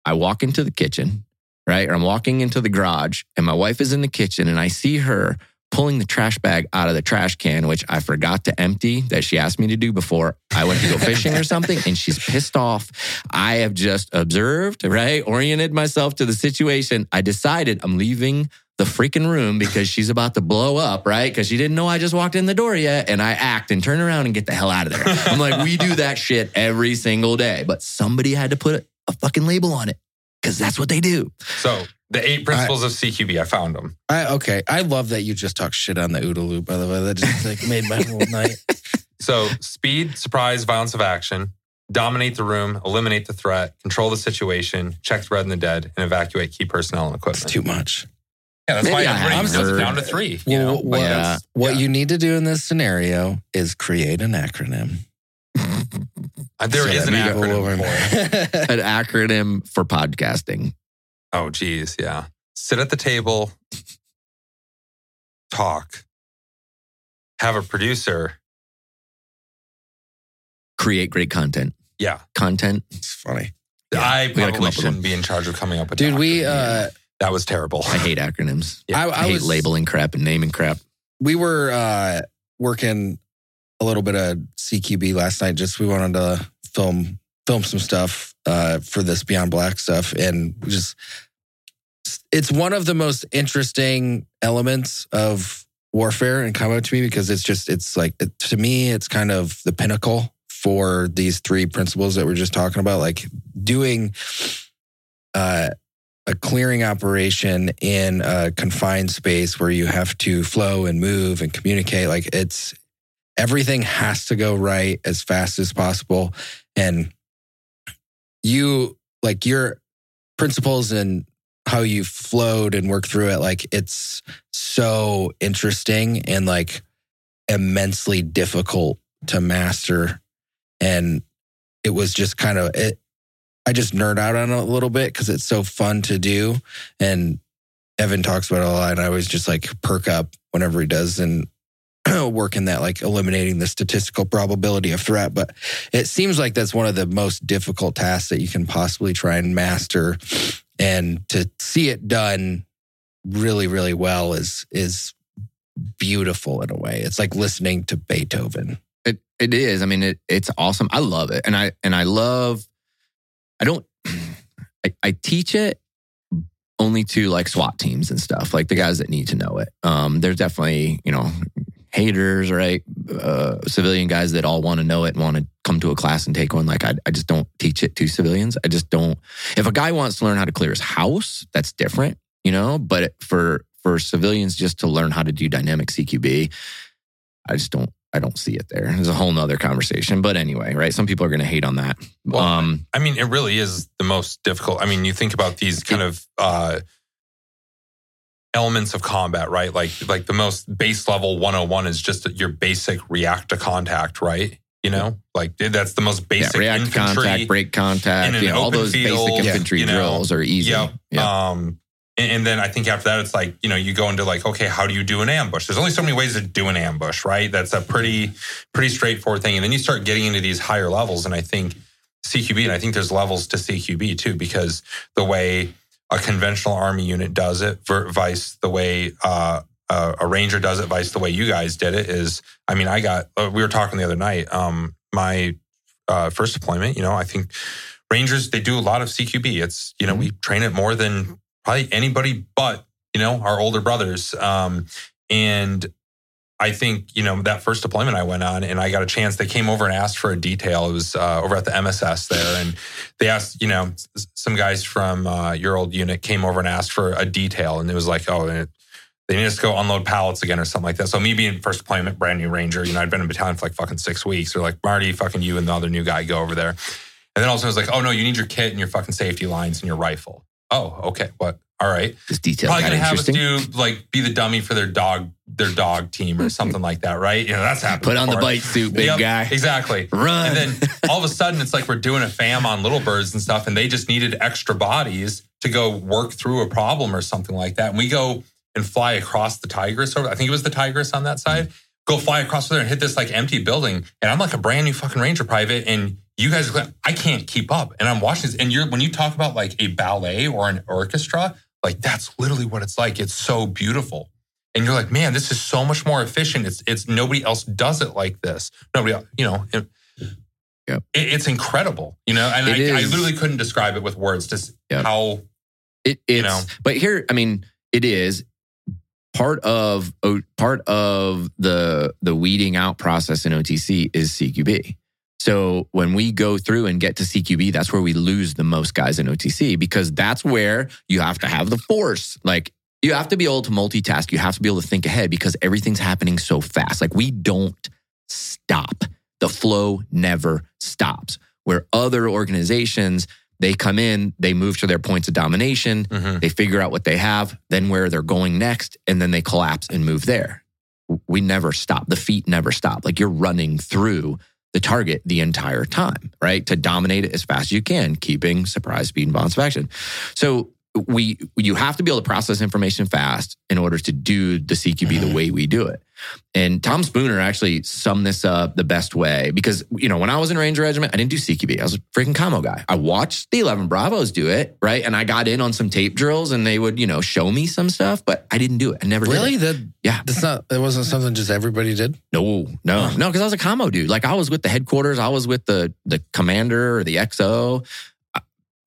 I walk into the kitchen, right? Or I'm walking into the garage and my wife is in the kitchen and I see her pulling the trash bag out of the trash can, which I forgot to empty that she asked me to do before I went to go fishing or something. And she's pissed off. I have just observed, right? Oriented myself to the situation. I decided I'm leaving the freaking room because she's about to blow up, right? Because she didn't know I just walked in the door yet and I act and turn around and get the hell out of there. I'm like, we do that shit every single day, but somebody had to put it. A fucking label on it because that's what they do. So the eight principles I, of C Q B, I found them. I, okay. I love that you just talk shit on the OODA loop, by the way. That just like made my whole night. So speed, surprise, violence of action, dominate the room, eliminate the threat, control the situation, check the red and the dead, and evacuate key personnel and equipment. That's too much. Yeah, that's Maybe why I'm bringing it down to three. Well, you know? What, like yeah. what yeah. you need to do in this scenario is create an acronym. There so is an acronym for it. An acronym for podcasting. Oh, geez. Yeah. Sit at the table, talk, have a producer, create great content. Yeah. Content. It's funny. Yeah. I probably shouldn't be in charge of coming up with Dude, we... Uh, that was terrible. I hate acronyms. Yeah. I, I, I hate was, labeling crap and naming crap. We were uh, working a little bit of C Q B last night. Just we wanted to film film some stuff uh, for this Beyond Black stuff. And just... It's one of the most interesting elements of warfare and combat to me because it's just, it's like, it, to me, it's kind of the pinnacle for these three principles that we're just talking about. Like doing uh, a clearing operation in a confined space where you have to flow and move and communicate. Like it's, everything has to go right as fast as possible. And you, like your principles and how you flowed and worked through it. Like it's so interesting and like immensely difficult to master. And it was just kind of, it, I just nerd out on it a little bit because it's so fun to do. And Evan talks about it a lot and I always just like perk up whenever he does and work in that, like eliminating the statistical probability of threat. But it seems like that's one of the most difficult tasks that you can possibly try and master. And to see it done really, really well is is beautiful in a way. It's like listening to Beethoven. It it is. I mean, it it's awesome. I love it, and I and I love. I don't. I, I teach it only to like SWAT teams and stuff, like the guys that need to know it. Um, there's definitely you know haters, right? Uh, civilian guys that all want to know it and want to come to a class and take one. Like I, I just don't teach it to civilians. I just don't. If a guy wants to learn how to clear his house, that's different, you know. But for for civilians just to learn how to do dynamic C Q B, I just don't. I don't see it there. There's a whole nother conversation. But anyway, right? Some people are going to hate on that. Well, um, I mean, it really is the most difficult. I mean, you think about these kind it, of uh, elements of combat, right? Like, like the most base level one oh one is just your basic react to contact, right? You know, like that's the most basic yeah, react infantry. Contact, break contact, you know, all those field, basic infantry yeah, you know, drills are easy. Yeah. yeah. Um, and, and then I think after that, it's like, you know, you go into like, okay, how do you do an ambush? There's only so many ways to do an ambush, right? That's a pretty, pretty straightforward thing. And then you start getting into these higher levels. And I think C Q B, and I think there's levels to C Q B too, because the way a conventional army unit does it, vice the way, uh, Uh, a ranger does it, vice the way you guys did it is, I mean, I got, uh, we were talking the other night, um, my uh, first deployment, you know, I think rangers, they do a lot of C Q B. It's, you know, mm-hmm. we train it more than probably anybody but, you know, our older brothers. Um, and I think, you know, that first deployment I went on and I got a chance, they came over and asked for a detail. It was uh, over at the M S S there. And they asked, you know, some guys from uh, your old unit came over and asked for a detail. And it was like, oh, and it, they need us to go unload pallets again or something like that. So me being first deployment, brand new ranger, you know, I'd been in battalion for like fucking six weeks. They're like, Marty, fucking you and the other new guy go over there. And then also I was like, oh no, you need your kit and your fucking safety lines and your rifle. Oh, okay. What? All right. This detail probably gonna have us do like be the dummy for their dog, their dog team or something like that, right? You know, that's happening. Put on before. The bite suit, big yep, guy. Exactly. Run. And then all of a sudden it's like we're doing a fam on little birds and stuff, and they just needed extra bodies to go work through a problem or something like that. And we go and fly across the Tigris over. I think it was the Tigris on that side. Go fly across there and hit this like empty building. And I'm like a brand new fucking Ranger private. And you guys, are, I can't keep up. And I'm watching this. And you're when you talk about like a ballet or an orchestra, like that's literally what it's like. It's so beautiful. And you're like, man, this is so much more efficient. It's it's nobody else does it like this. Nobody else, you know. It, yep. it, it's incredible, you know. And I, I literally couldn't describe it with words. Just yep. how it is. You know, but here, I mean, it is. Part of part of the the weeding out process in O T C is C Q B. So when we go through and get to C Q B, that's where we lose the most guys in O T C because that's where you have to have the force. Like you have to be able to multitask. You have to be able to think ahead because everything's happening so fast. Like we don't stop. The flow never stops. Where other organizations, they come in, they move to their points of domination, mm-hmm. they figure out what they have, then where they're going next, and then they collapse and move there. We never stop. The feet never stop. Like you're running through the target the entire time, right? To dominate it as fast as you can, keeping surprise, speed, and balance of action. So we you have to be able to process information fast in order to do the C Q B the way we do it. And Tom Spooner actually summed this up the best way, because, you know, when I was in Ranger Regiment, I didn't do C Q B. I was a freaking commo guy. I watched the eleven Bravos do it, right? And I got in on some tape drills and they would, you know, show me some stuff, but I didn't do it. I never really? did it. Really? That, yeah. That's not, that wasn't something just everybody did? No, no, huh. no, because I was a commo dude. Like, I was with the headquarters. I was with the the commander or the X O.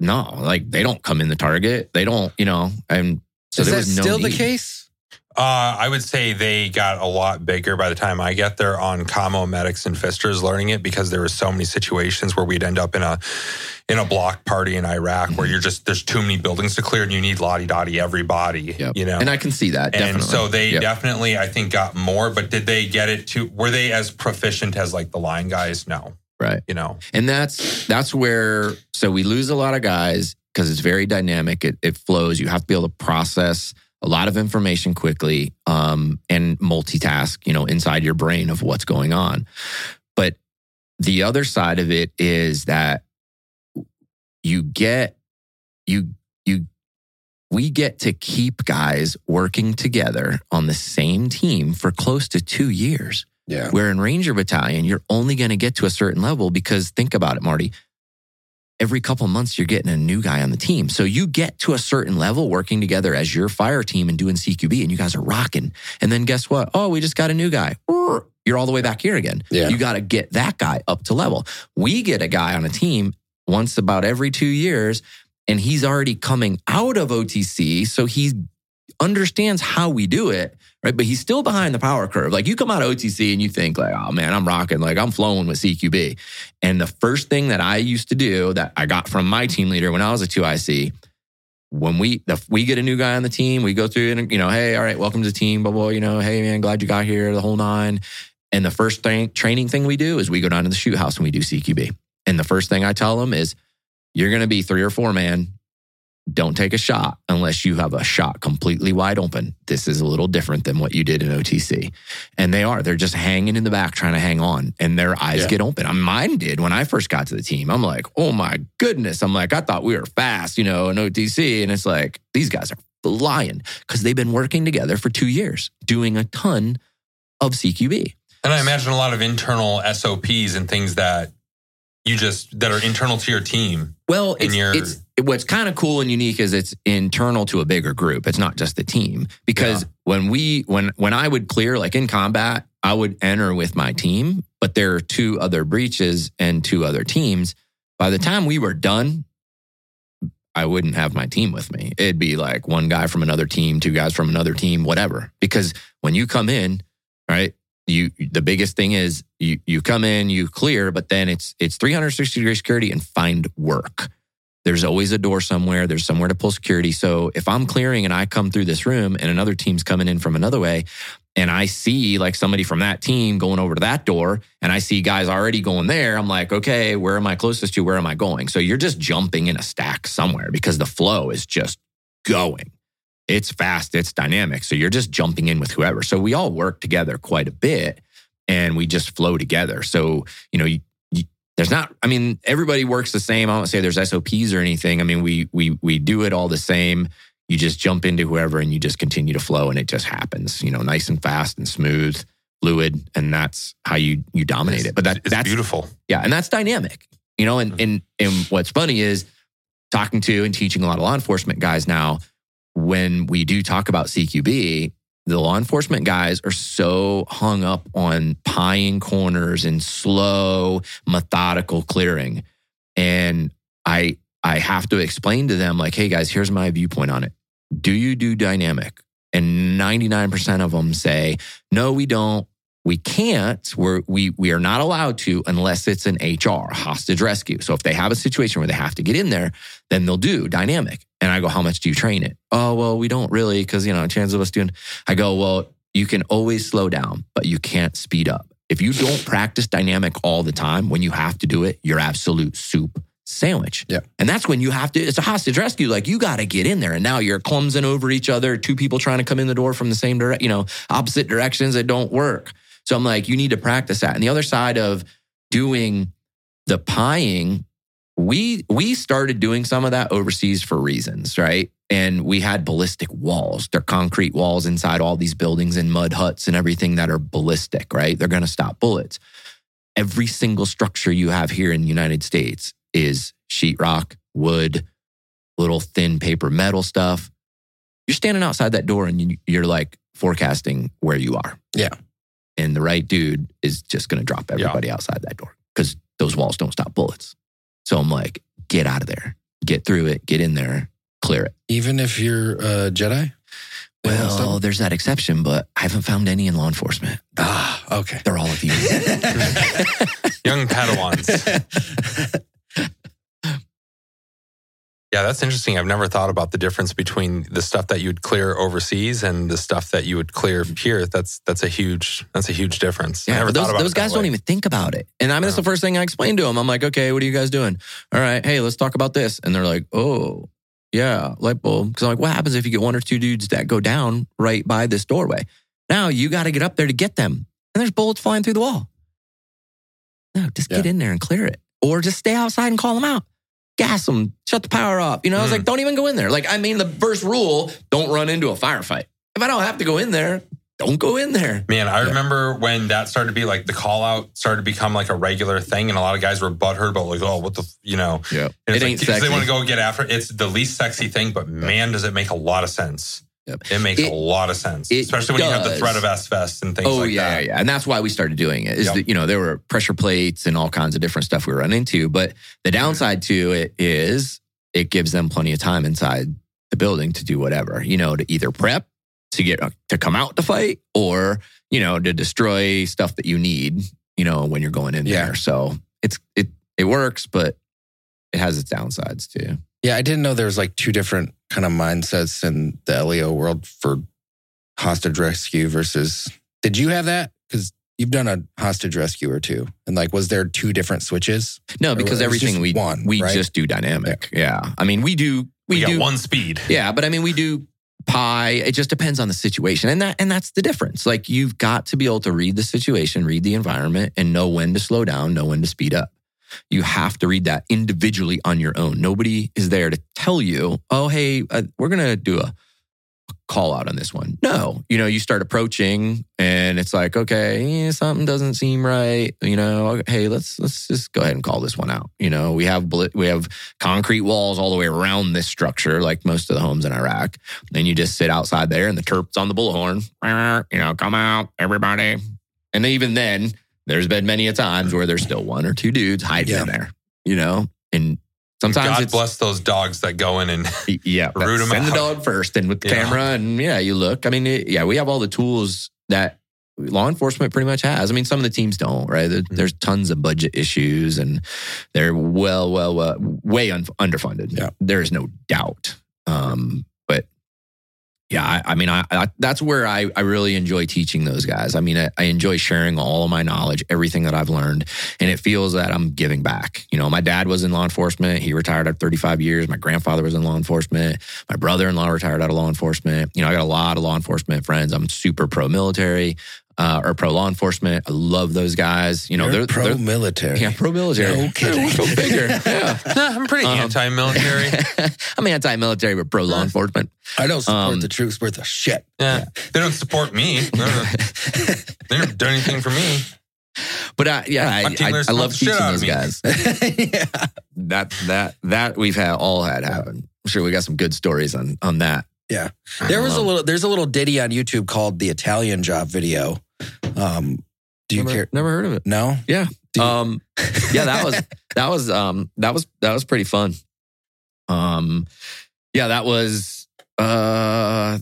No, like, they don't come in the target. They don't, you know, and so Is there was no Is that still need. the case? Uh, I would say they got a lot bigger by the time I get there on commo medics and fisters learning it, because there were so many situations where we'd end up in a in a block party in Iraq where you're just, there's too many buildings to clear and you need lottie-dottie everybody, yep. you know? And I can see that, definitely. And so they yep. definitely, I think, got more, but did they get it to, were they as proficient as like the line guys? No. Right. You know? And that's, that's where, so we lose a lot of guys because it's very dynamic. It, it flows. You have to be able to process a lot of information quickly, um, and multitask, you know, inside your brain of what's going on. But the other side of it is that you get, you, you, we get to keep guys working together on the same team for close to two years. Yeah. Where in Ranger Battalion, you're only going to get to a certain level, because think about it, Marty. Every couple of months, you're getting a new guy on the team. So you get to a certain level working together as your fire team and doing C Q B, and you guys are rocking. And then guess what? Oh, we just got a new guy. You're all the way back here again. Yeah. You got to get that guy up to level. We get a guy on a team once about every two years, and he's already coming out of O T C, so he understands how we do it, right? But he's still behind the power curve. Like, you come out of O T C and you think like, oh man, I'm rocking. Like, I'm flowing with C Q B. And the first thing that I used to do that I got from my team leader when I was a two I C, when we the, we get a new guy on the team, we go through and, you know, hey, all right, welcome to the team, blah, blah, you know, hey man, glad you got here, the whole nine. And the first thing, training thing we do is we go down to the shoot house and we do C Q B. And the first thing I tell them is, you're going to be three or four man. Don't take a shot unless you have a shot completely wide open. This is a little different than what you did in O T C. And they are. They're just hanging in the back trying to hang on. And their eyes yeah. get open. I mean, mine did when I first got to the team. I'm like, oh my goodness. I'm like, I thought we were fast, you know, in O T C. And it's like, these guys are flying because they've been working together for two years doing a ton of C Q B. And I imagine a lot of internal S O Ps and things that you just, that are internal to your team. Well, it's, your... it's what's kind of cool and unique is it's internal to a bigger group. It's not just the team, because yeah. when we, when, when I would clear, like in combat, I would enter with my team, but there are two other breaches and two other teams. By the time we were done, I wouldn't have my team with me. It'd be like one guy from another team, two guys from another team, whatever. Because when you come in, right? You, the biggest thing is you, you come in, you clear, but then it's, it's three sixty degree security and find work. There's always a door somewhere. There's somewhere to pull security. So if I'm clearing and I come through this room and another team's coming in from another way, and I see like somebody from that team going over to that door, and I see guys already going there, I'm like, okay, where am I closest to? Where am I going? So you're just jumping in a stack somewhere because the flow is just going. It's fast, it's dynamic. So you're just jumping in with whoever. So we all work together quite a bit and we just flow together. So, you know, you, you, there's not, I mean, everybody works the same. I don't say there's S O Ps or anything. I mean, we we we do it all the same. You just jump into whoever and you just continue to flow and it just happens, you know, nice and fast and smooth, fluid. And that's how you you dominate it's, it. But that, it's that's beautiful. Yeah. And that's dynamic, you know, and, and, and what's funny is talking to and teaching a lot of law enforcement guys now. When we do talk about C Q B, the law enforcement guys are so hung up on pieing corners and slow, methodical clearing. And I I have to explain to them like, hey guys, here's my viewpoint on it. Do you do dynamic? And ninety-nine percent of them say, no, we don't. We can't. We're, we we are not allowed to unless it's an H R, hostage rescue. So if they have a situation where they have to get in there, then they'll do dynamic. And I go, how much do you train it? Oh, well, we don't really, because, you know, chances of us doing, I go, well, you can always slow down, but you can't speed up. If you don't practice dynamic all the time, when you have to do it, you're absolute soup sandwich. Yeah. And that's when you have to, it's a hostage rescue. Like you got to get in there. And now you're clumsing over each other, two people trying to come in the door from the same direct, you know, opposite directions that don't work. So I'm like, you need to practice that. And the other side of doing the pieing We we started doing some of that overseas for reasons, right? And we had ballistic walls. They're concrete walls inside all these buildings and mud huts and everything that are ballistic, right? They're going to stop bullets. Every single structure you have here in the United States is sheetrock, wood, little thin paper metal stuff. You're standing outside that door and you, you're like forecasting where you are. Yeah. And the right dude is just going to drop everybody yeah. outside that door because those walls don't stop bullets. So I'm like, get out of there, get through it, get in there, clear it. Even if you're a Jedi? Well, there's that exception, but I haven't found any in law enforcement. Ah, okay. They're all of you. Young Padawans. Yeah, that's interesting. I've never thought about the difference between the stuff that you'd clear overseas and the stuff that you would clear here. That's that's a huge that's a huge difference. Yeah, I never those, thought about those it guys don't even think about it. And I mean, yeah. that's the first thing I explained to them. I'm like, okay, what are you guys doing? All right, hey, let's talk about this. And they're like, oh, yeah, light bulb. Because I'm like, what happens if you get one or two dudes that go down right by this doorway? Now you got to get up there to get them. And there's bullets flying through the wall. No, just yeah. get in there and clear it. Or just stay outside and call them out. Gas them, shut the power off. You know, I was mm. like, don't even go in there. Like, I mean, the first rule, don't run into a firefight. If I don't have to go in there, don't go in there. Man, I yeah. remember when that started to be like the call out started to become like a regular thing. And a lot of guys were butthurt about like, oh, what the, f-? you know. Yeah. It ain't like, sexy. They want to go get after it. It's the least sexy thing, but man, does it make a lot of sense. Yep. It makes it, a lot of sense, especially when does. you have the threat of S-Fest and things oh, like yeah, that. Oh, yeah, yeah. And that's why we started doing it. Is yep. that, you know, there were pressure plates and all kinds of different stuff we run into. But the downside to it is it gives them plenty of time inside the building to do whatever, you know, to either prep, to get to come out to fight, or, you know, to destroy stuff that you need, you know, when you're going in yeah. there. So it's it it works, but it has its downsides too. Yeah, I didn't know there was like two different kind of mindsets in the L E O world for hostage rescue versus... Did you have that? Because you've done a hostage rescue or two. And like, was there two different switches? No, because everything we one, we right? just do dynamic. Yeah. yeah. I mean, we do... We, we do, got one speed. Yeah, but I mean, we do pie. It just depends on the situation. And that and that's the difference. Like, you've got to be able to read the situation, read the environment, and know when to slow down, know when to speed up. You have to read that individually on your own. Nobody is there to tell you, oh, hey, uh, we're going to do a call out on this one. No. You know, you start approaching and it's like, okay, eh, something doesn't seem right. You know, hey, let's let's just go ahead and call this one out. You know, we have we have concrete walls all the way around this structure, like most of the homes in Iraq. Then you just sit outside there and the Terps on the bullhorn, you know, come out, everybody. And even then, there's been many a times where there's still one or two dudes hiding yeah. in there, you know? And sometimes God it's, bless those dogs that go in and yeah, root them send out. Send the dog first and with the yeah. camera and yeah, you look. I mean, it, yeah, we have all the tools that law enforcement pretty much has. I mean, some of the teams don't, right? There, mm-hmm. There's tons of budget issues and they're well, well, well way un- underfunded. Yeah. There is no doubt. Um, but yeah, I, I mean, I, I that's where I, I really enjoy teaching those guys. I mean, I, I enjoy sharing all of my knowledge, everything that I've learned, and it feels that I'm giving back. You know, my dad was in law enforcement. He retired after thirty-five years. My grandfather was in law enforcement. My brother-in-law retired out of law enforcement. You know, I got a lot of law enforcement friends. I'm super pro-military. Uh, or pro-law enforcement. I love those guys. You know, You're they're pro-military. They're, yeah, pro-military. No kidding. Go figure. Yeah. No, I'm pretty um, anti-military. I'm anti-military, but pro-law enforcement. I don't support um, the troops worth a shit. Yeah. yeah. They don't support me. They don't do anything for me. But I, yeah, I, I, I love teaching those guys. yeah. That that that we've had all had happen. I'm sure we got some good stories on on that. Yeah. There was a little there's a little ditty on YouTube called the Italian Job video. Um, do you never, care? Never heard of it. No? Yeah. Um, yeah, that was that was um that was that was pretty fun. Um yeah, that was uh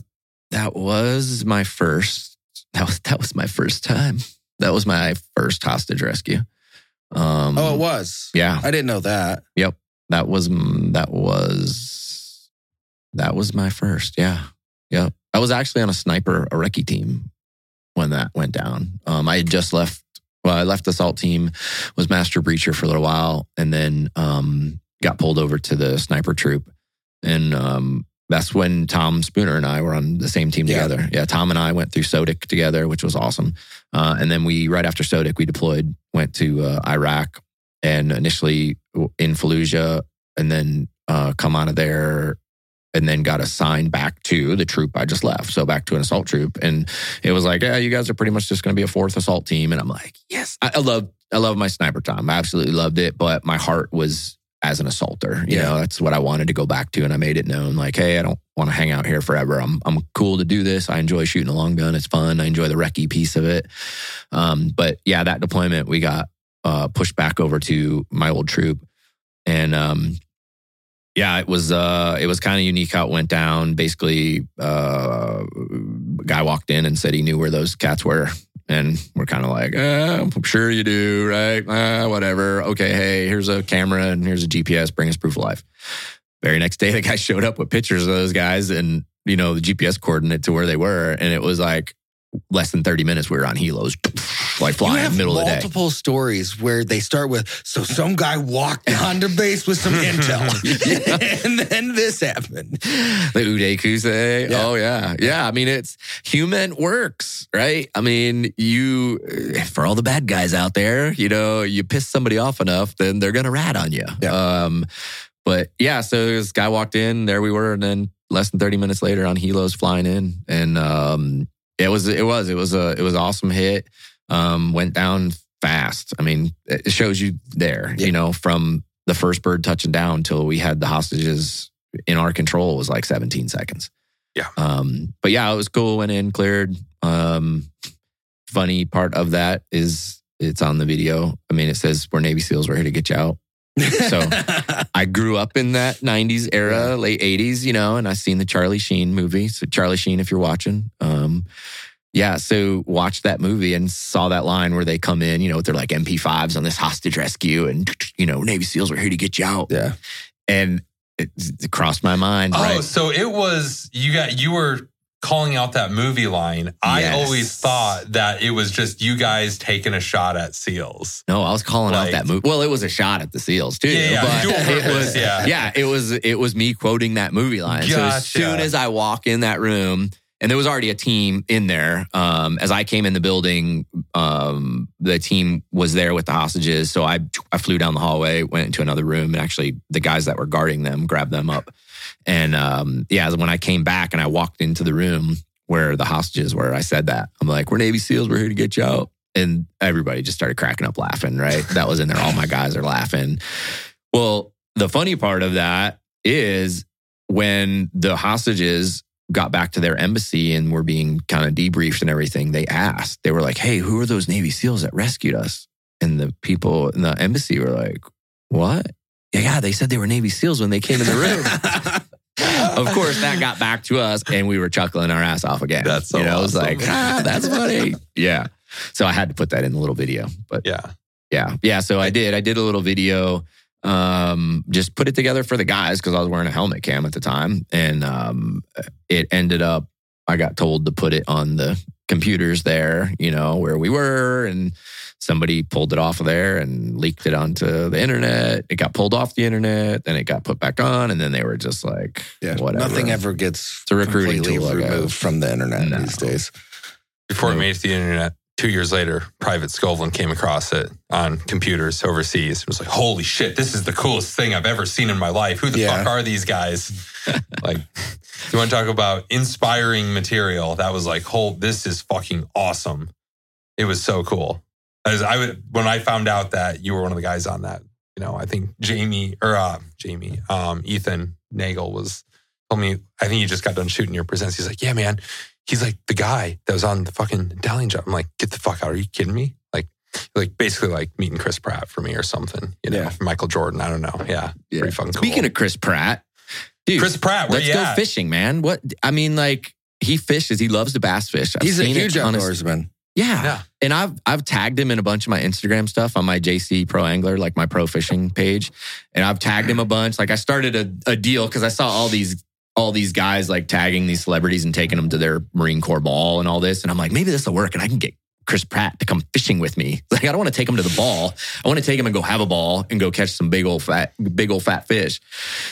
that was my first that was that was my first time. That was my first hostage rescue. Um Oh, it was. Yeah. I didn't know that. Yep. That was that was that was my first. Yeah. Yep. I was actually on a sniper a recce team when that went down. Um, I had just left, well, I left the assault team, was master breacher for a little while, and then um, got pulled over to the sniper troop. And um, that's when Tom Spooner and I were on the same team yeah. together. Yeah, Tom and I went through SODIC together, which was awesome. Uh, and then we, right after SODIC, we deployed, went to uh, Iraq, and initially in Fallujah, and then uh, come out of there and then got assigned back to the troop I just left. So back to an assault troop. And it was like, yeah, you guys are pretty much just going to be a fourth assault team. And I'm like, yes, I, I love I love my sniper time. I absolutely loved it. But my heart was as an assaulter. You yeah. know, that's what I wanted to go back to. And I made it known, like, hey, I don't want to hang out here forever. I'm I'm cool to do this. I enjoy shooting a long gun. It's fun. I enjoy the recce piece of it. Um, but yeah, that deployment, we got uh, pushed back over to my old troop. And um, yeah, it was uh, it was kind of unique how it went down. Basically, uh, a guy walked in and said he knew where those cats were. And we're kind of like, eh, I'm sure you do, right? Eh, whatever. Okay, hey, here's a camera and here's a G P S. Bring us proof of life. Very next day, the guy showed up with pictures of those guys and, you know, the G P S coordinate to where they were. And it was like less than thirty minutes we were on helos, like flying in the middle of the day. Multiple stories where they start with, so some guy walked onto base with some intel. And then this happened. The Uday Kuse. Yeah. Oh, yeah. Yeah, I mean, it's human works, right? I mean, you, for all the bad guys out there, you know, you piss somebody off enough, then they're going to rat on you. Yeah. Um, But yeah, so this guy walked in, there we were, and then less than thirty minutes later on helos flying in. And um, it was, it was, it was a, it was an awesome hit. Um, went down fast. I mean, it shows you there, yeah. you know, from the first bird touching down till we had the hostages in our control was like seventeen seconds. Yeah. Um, but yeah, it was cool. Went in, cleared. Um, funny part of that is it's on the video. I mean, it says we're Navy SEALs. We're here to get you out. So I grew up in that nineties era, late eighties, you know, and I seen the Charlie Sheen movie. So Charlie Sheen, if you're watching, um, yeah, so watched that movie and saw that line where they come in, you know, with their like M P fives on this hostage rescue and, you know, Navy SEALs were here to get you out. Yeah. And it, it crossed my mind. Oh, right? So it was, you got, you were calling out that movie line. Yes. I always thought that it was just you guys taking a shot at SEALs. No, I was calling like, out that movie. Well, it was a shot at the SEALs too. Yeah, yeah, but it was, yeah. yeah, it was it was me quoting that movie line. Gotcha. So as soon as I walk in that room, and there was already a team in there. Um, as I came in the building, um, the team was there with the hostages. So I I flew down the hallway, went into another room, and actually the guys that were guarding them grabbed them up. And um, yeah, when I came back and I walked into the room where the hostages were, I said that. I'm like, we're Navy SEALs. We're here to get you out. And everybody just started cracking up laughing, right? That was in there. All my guys are laughing. Well, the funny part of that is when the hostages got back to their embassy and were being kind of debriefed and everything, they asked, they were like, hey, who are those Navy SEALs that rescued us? And the people in the embassy were like, what? Yeah, they said they were Navy SEALs when they came in the room. Of course, that got back to us and we were chuckling our ass off again. That's so you know, awesome. I was like, ah, that's funny. Yeah. So I had to put that in the little video. But yeah. Yeah. Yeah. So I did. I did a little video. Um, just put it together for the guys because I was wearing a helmet cam at the time. And um, it ended up, I got told to put it on the computers there, you know, where we were. And somebody pulled it off of there and leaked it onto the internet. It got pulled off the internet, then it got put back on, and then they were just like, yeah, whatever. Nothing ever gets to completely removed from the internet no. these days. Before no. it made it to the internet, two years later, Private Scoveland came across it on computers overseas. It was like, holy shit, this is the coolest thing I've ever seen in my life. Who the yeah. fuck are these guys? Like, you want to talk about inspiring material? That was like, oh, this is fucking awesome. It was so cool. As I would, when I found out that you were one of the guys on that, you know, I think Jamie or uh, Jamie, um, Ethan Nagel was told me. I think he just got done shooting your presents. He's like, "Yeah, man." He's like the guy that was on the fucking Italian Job. I'm like, "Get the fuck out! Are you kidding me?" Like, like basically like meeting Chris Pratt for me or something. You know, yeah. Michael Jordan. I don't know. Yeah, yeah. Pretty fucking cool. Speaking of Chris Pratt, dude, Chris Pratt, where let's you go at? Fishing, man. What I mean, like he fishes. He loves to bass fish. I've He's seen a huge outdoorsman. Yeah. yeah. And I've I've tagged him in a bunch of my Instagram stuff on my J C Pro Angler, like my pro fishing page. And I've tagged him a bunch. Like I started a, a deal because I saw all these all these guys like tagging these celebrities and taking them to their Marine Corps ball and all this. And I'm like, maybe this will work and I can get Chris Pratt to come fishing with me. Like I don't want to take him to the ball. I want to take him and go have a ball and go catch some big old fat big old fat fish.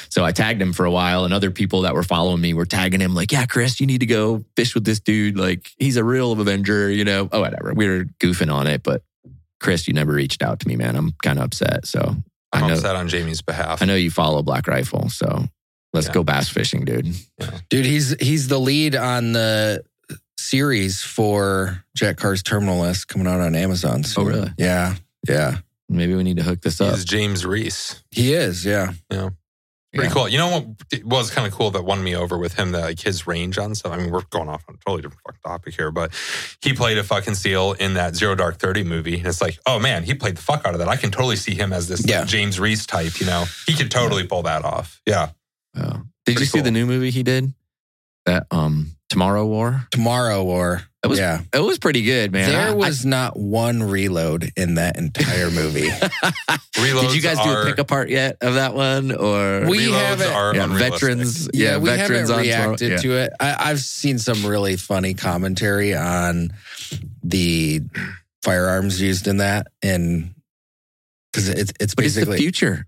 So I tagged him for a while and other people that were following me were tagging him like, yeah, Chris, you need to go fish with this dude. Like he's a real Avenger, you know. Oh, whatever. We were goofing on it, but Chris, you never reached out to me, man. I'm kind of upset. So I'm I know, upset on Jamie's behalf. I know you follow Black Rifle, so let's yeah. go bass fishing, dude. Yeah. Dude, he's he's the lead on the series for Jack Carr's Terminal List coming out on Amazon soon. Oh, really? Yeah, yeah. Maybe we need to hook this up. He's James Reese. He is, yeah. Yeah. Pretty yeah. cool. You know what it was kind of cool that won me over with him, that like his range on stuff. I mean, we're going off on a totally different fucking topic here, but he played a fucking seal in that Zero Dark Thirty movie. And it's like, oh man, he played the fuck out of that. I can totally see him as this yeah. like, James Reese type, you know. He could totally pull that off. Yeah. Wow. Did Pretty you see cool. the new movie he did? That um Tomorrow War? Tomorrow War. It was, yeah. it was pretty good, man. There I, was I, not one reload in that entire movie. Did you guys do are, a pick apart yet of that one? Or we haven't. Yeah, veterans. Yeah, yeah we veterans haven't reacted on to yeah. it. I, I've seen some really funny commentary on the firearms used in that, and because it's it's but basically it's the future.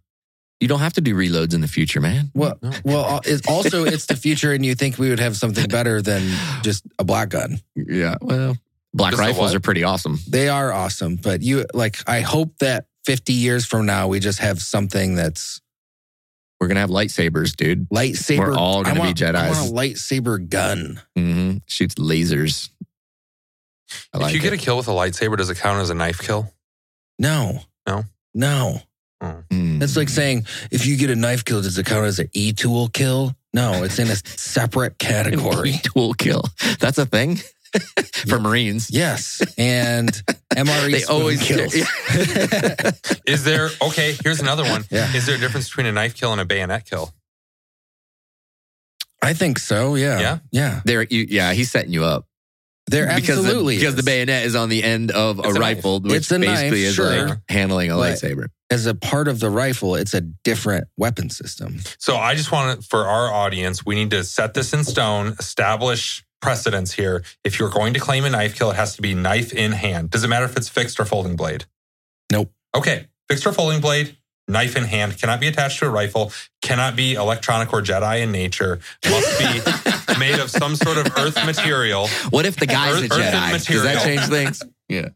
You don't have to do reloads in the future, man. Well, no. well, it's also it's the future, and you think we would have something better than just a black gun? Yeah. Well, black rifles are pretty awesome. They are awesome, but you like. I hope that fifty years from now, we just have something that's. We're gonna have lightsabers, dude. Lightsaber. We're all gonna want, be Jedis. I want a lightsaber gun. Mm-hmm. Shoots lasers. I like if you it. get a kill with a lightsaber, does it count as a knife kill? No. No. No. Mm. That's like saying, if you get a knife kill, does it count as an e-tool kill? No, it's in a separate category. An e-tool kill. That's a thing? For Marines. Yes. And M R E they always kills. Is there, okay, here's another one. Yeah. Is there a difference between a knife kill and a bayonet kill? I think so, yeah. Yeah? Yeah. There, you, yeah, he's setting you up. There absolutely because the, because the bayonet is on the end of it's a, a rifle, which it's a basically knife, is sure. like handling a but lightsaber. As a part of the rifle, it's a different weapon system. So I just want to, for our audience, we need to set this in stone, establish precedence here. If you're going to claim a knife kill, it has to be knife in hand. Does it matter if it's fixed or folding blade? Nope. Okay, fixed or folding blade. Knife in hand, cannot be attached to a rifle, cannot be electronic or Jedi in nature, must be made of some sort of earth material. What if the guy's earth, a Jedi? Material. Does that change things? Yeah.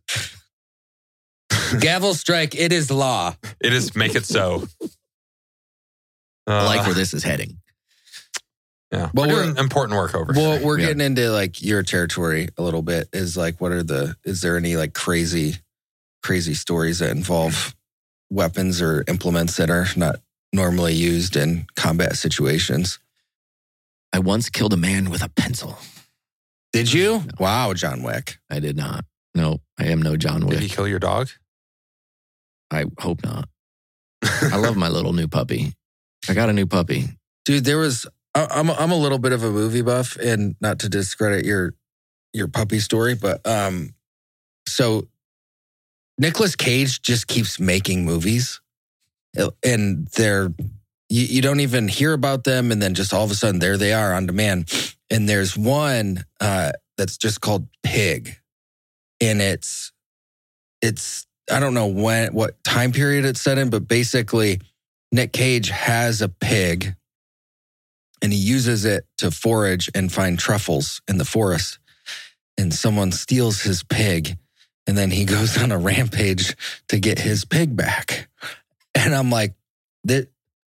Gavel strike, it is law. It is, make it so. Uh, I like where this is heading. Yeah. But we're, we're doing important work over well, here. Well, we're yeah. getting into like your territory a little bit. Is like, what are the, is there any like crazy, crazy stories that involve weapons or implements that are not normally used in combat situations? I once killed a man with a pencil. Did you? No. Wow, John Wick. I did not. No, I am no John Wick. Did he kill your dog? I hope not. I love my little new puppy. I got a new puppy. Dude, there was... I'm, I'm a little bit of a movie buff, and not to discredit your your puppy story, but um, so... Nicolas Cage just keeps making movies, and they're you, you don't even hear about them, and then just all of a sudden there they are on demand. And there's one uh, that's just called Pig, and it's it's I don't know when what time period it's set in, but basically Nick Cage has a pig, and he uses it to forage and find truffles in the forest, and someone steals his pig. And then he goes on a rampage to get his pig back. And I'm like,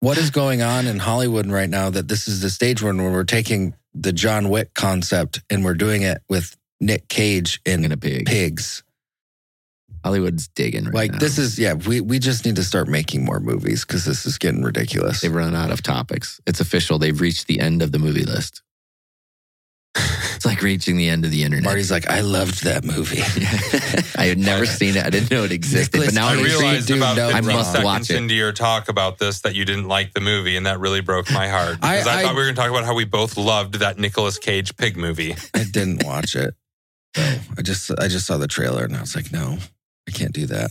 what is going on in Hollywood right now that this is the stage when we're taking the John Wick concept and we're doing it with Nick Cage and, and a pig. pigs. Hollywood's digging right like, now. Like this is, yeah, we, we just need to start making more movies because this is getting ridiculous. They've run out of topics. It's official. They've reached the end of the movie list. It's like reaching the end of the internet. Marty's like, I loved that movie. I had never seen it. I didn't know it existed. But now I, I realized see, about dude, fifteen I must seconds watch it. Into your talk about this that you didn't like the movie, and that really broke my heart. Because I, I, I thought we were going to talk about how we both loved that Nicolas Cage pig movie. I didn't watch it. So I just I just saw the trailer, and I was like, no, I can't do that.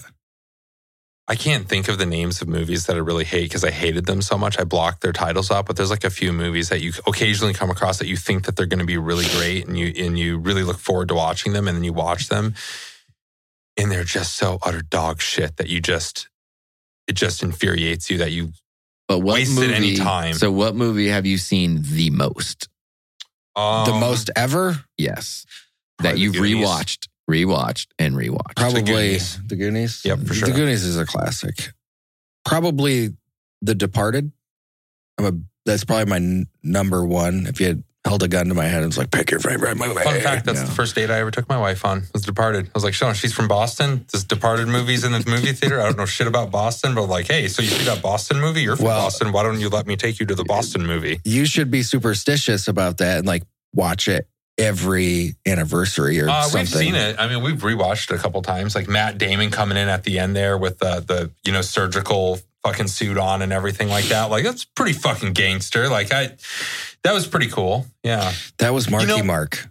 I can't think of the names of movies that I really hate because I hated them so much. I blocked their titles out, but there's like a few movies that you occasionally come across that you think that they're going to be really great, and you and you really look forward to watching them, and then you watch them and they're just so utter dog shit that you just, it just infuriates you that you but what wasted movie, any time. So what movie have you seen the most? Um, the most ever? Yes. That you've rewatched Rewatched and rewatched. Probably The Goonies. The Goonies? Yep, for sure. The Goonies is a classic. Probably The Departed. I'm a, that's probably my n- number one. If you had held a gun to my head and was like, pick your favorite movie. Fun fact, that's no. the first date I ever took my wife on was Departed. I was like, Sean, she's from Boston. This Departed movie's in this movie theater. I don't know shit about Boston, but like, hey, so you see that Boston movie? You're from well, Boston. Why don't you let me take you to the Boston movie? You should be superstitious about that and like watch it every anniversary or uh, something. We've seen it. I mean, we've rewatched it a couple times. Like Matt Damon coming in at the end there with uh, the, you know, surgical fucking suit on and everything like that. Like, that's pretty fucking gangster. Like, I, that was pretty cool. Yeah. That was Marky you know, Mark.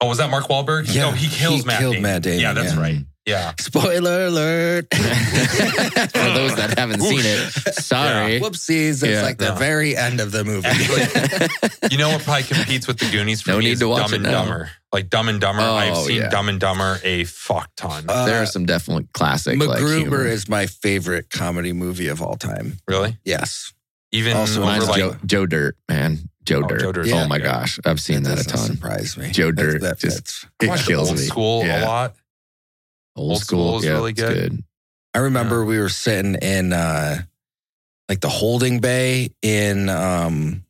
Oh, was that Mark Wahlberg? Yeah. No, he kills he Matt killed Damon. Matt Damon. Yeah, that's yeah. right. Yeah. Spoiler alert. For those that haven't seen it, sorry. Yeah. Whoopsies. It's yeah. like the no. very end of the movie. Actually, you know what probably competes with The Goonies for no me need is to watch Dumb and now. Dumber. Like Dumb and Dumber. Oh, I've seen yeah. Dumb and Dumber a fuck ton. Uh, there are some definite classic. MacGruber like, is my favorite comedy movie of all time. Really? Yes. Even also over like Joe, Joe Dirt, man. Joe oh, Dirt. Joe Dirt. Yeah. Oh my yeah. gosh. I've seen that, that a ton. Surprised me. Joe Dirt. That, that just it I kills old me. School yeah. a lot. Old, Old school, school is yeah, really good. good. I remember yeah. we were sitting in uh, like the holding bay in, um,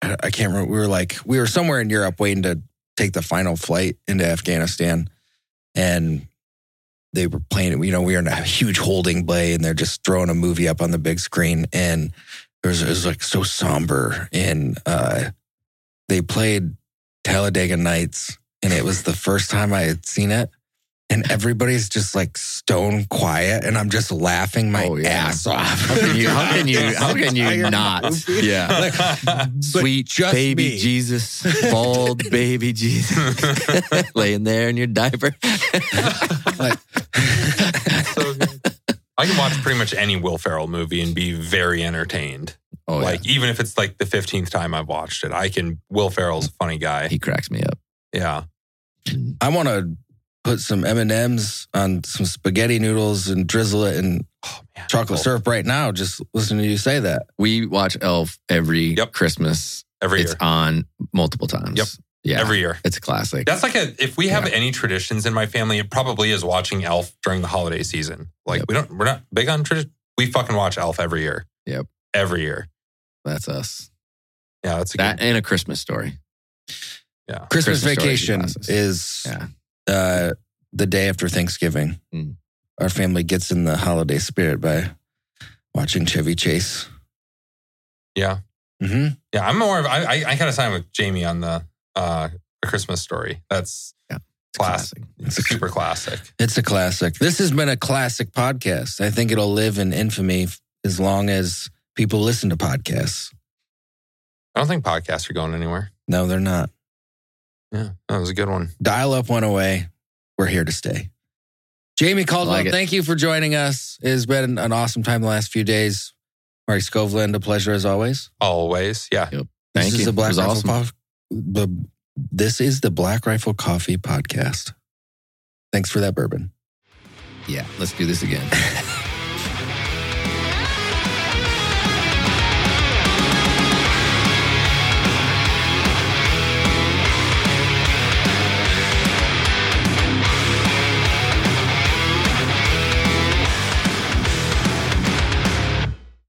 I can't remember. We were like, we were somewhere in Europe waiting to take the final flight into Afghanistan. And they were playing, you know, we were in a huge holding bay and they're just throwing a movie up on the big screen. And it was, it was like so somber. And uh, they played Talladega Nights. And it was the first time I had seen it. And everybody's just like stone quiet, and I'm just laughing my oh, yeah. ass off. How can you? How can you, how can you not? Yeah, like, sweet baby me. Jesus, bald baby Jesus, laying there in your diaper. Like, so good. I can watch pretty much any Will Ferrell movie and be very entertained. Oh, like yeah. even if it's like the fifteenth time I've watched it, I can. Will Ferrell's a funny guy. He cracks me up. Yeah, I want to. Put some M and M's on some spaghetti noodles and drizzle it in oh, man, chocolate cool. syrup right now. Just listen to you say that. We watch Elf every yep. Christmas. Every it's year. It's on multiple times. Yep. Yeah. Every year. It's a classic. That's like a, if we have yeah. any traditions in my family, it probably is watching Elf during the holiday season. Like yep. we don't, we're not big on tradition. We fucking watch Elf every year. Yep. Every year. That's us. Yeah. That's a that good and a Christmas Story. Yeah. Christmas, Christmas Vacation is. Yeah. Uh, the day after Thanksgiving, mm. our family gets in the holiday spirit by watching Chevy Chase. Yeah, mm-hmm. yeah. I'm more of I. I, I kind of signed with Jamie on the uh, A Christmas Story. That's yeah, it's classic. classic. It's, it's a super classic. It's a classic. This has been a classic podcast. I think it'll live in infamy as long as people listen to podcasts. I don't think podcasts are going anywhere. No, they're not. Yeah, that was a good one. Dial up went away. We're here to stay. Jamie Caldwell, like thank you for joining us. It has been an awesome time the last few days. Marty Scoveland, a pleasure as always. Always, yeah. Yep. Thank this you. Is the Black Rifle awesome. po- the, this is the Black Rifle Coffee Podcast. Thanks for that bourbon. Yeah, let's do this again.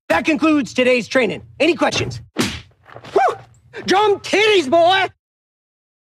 That concludes today's training. Any questions? Woo! Drum titties, boy!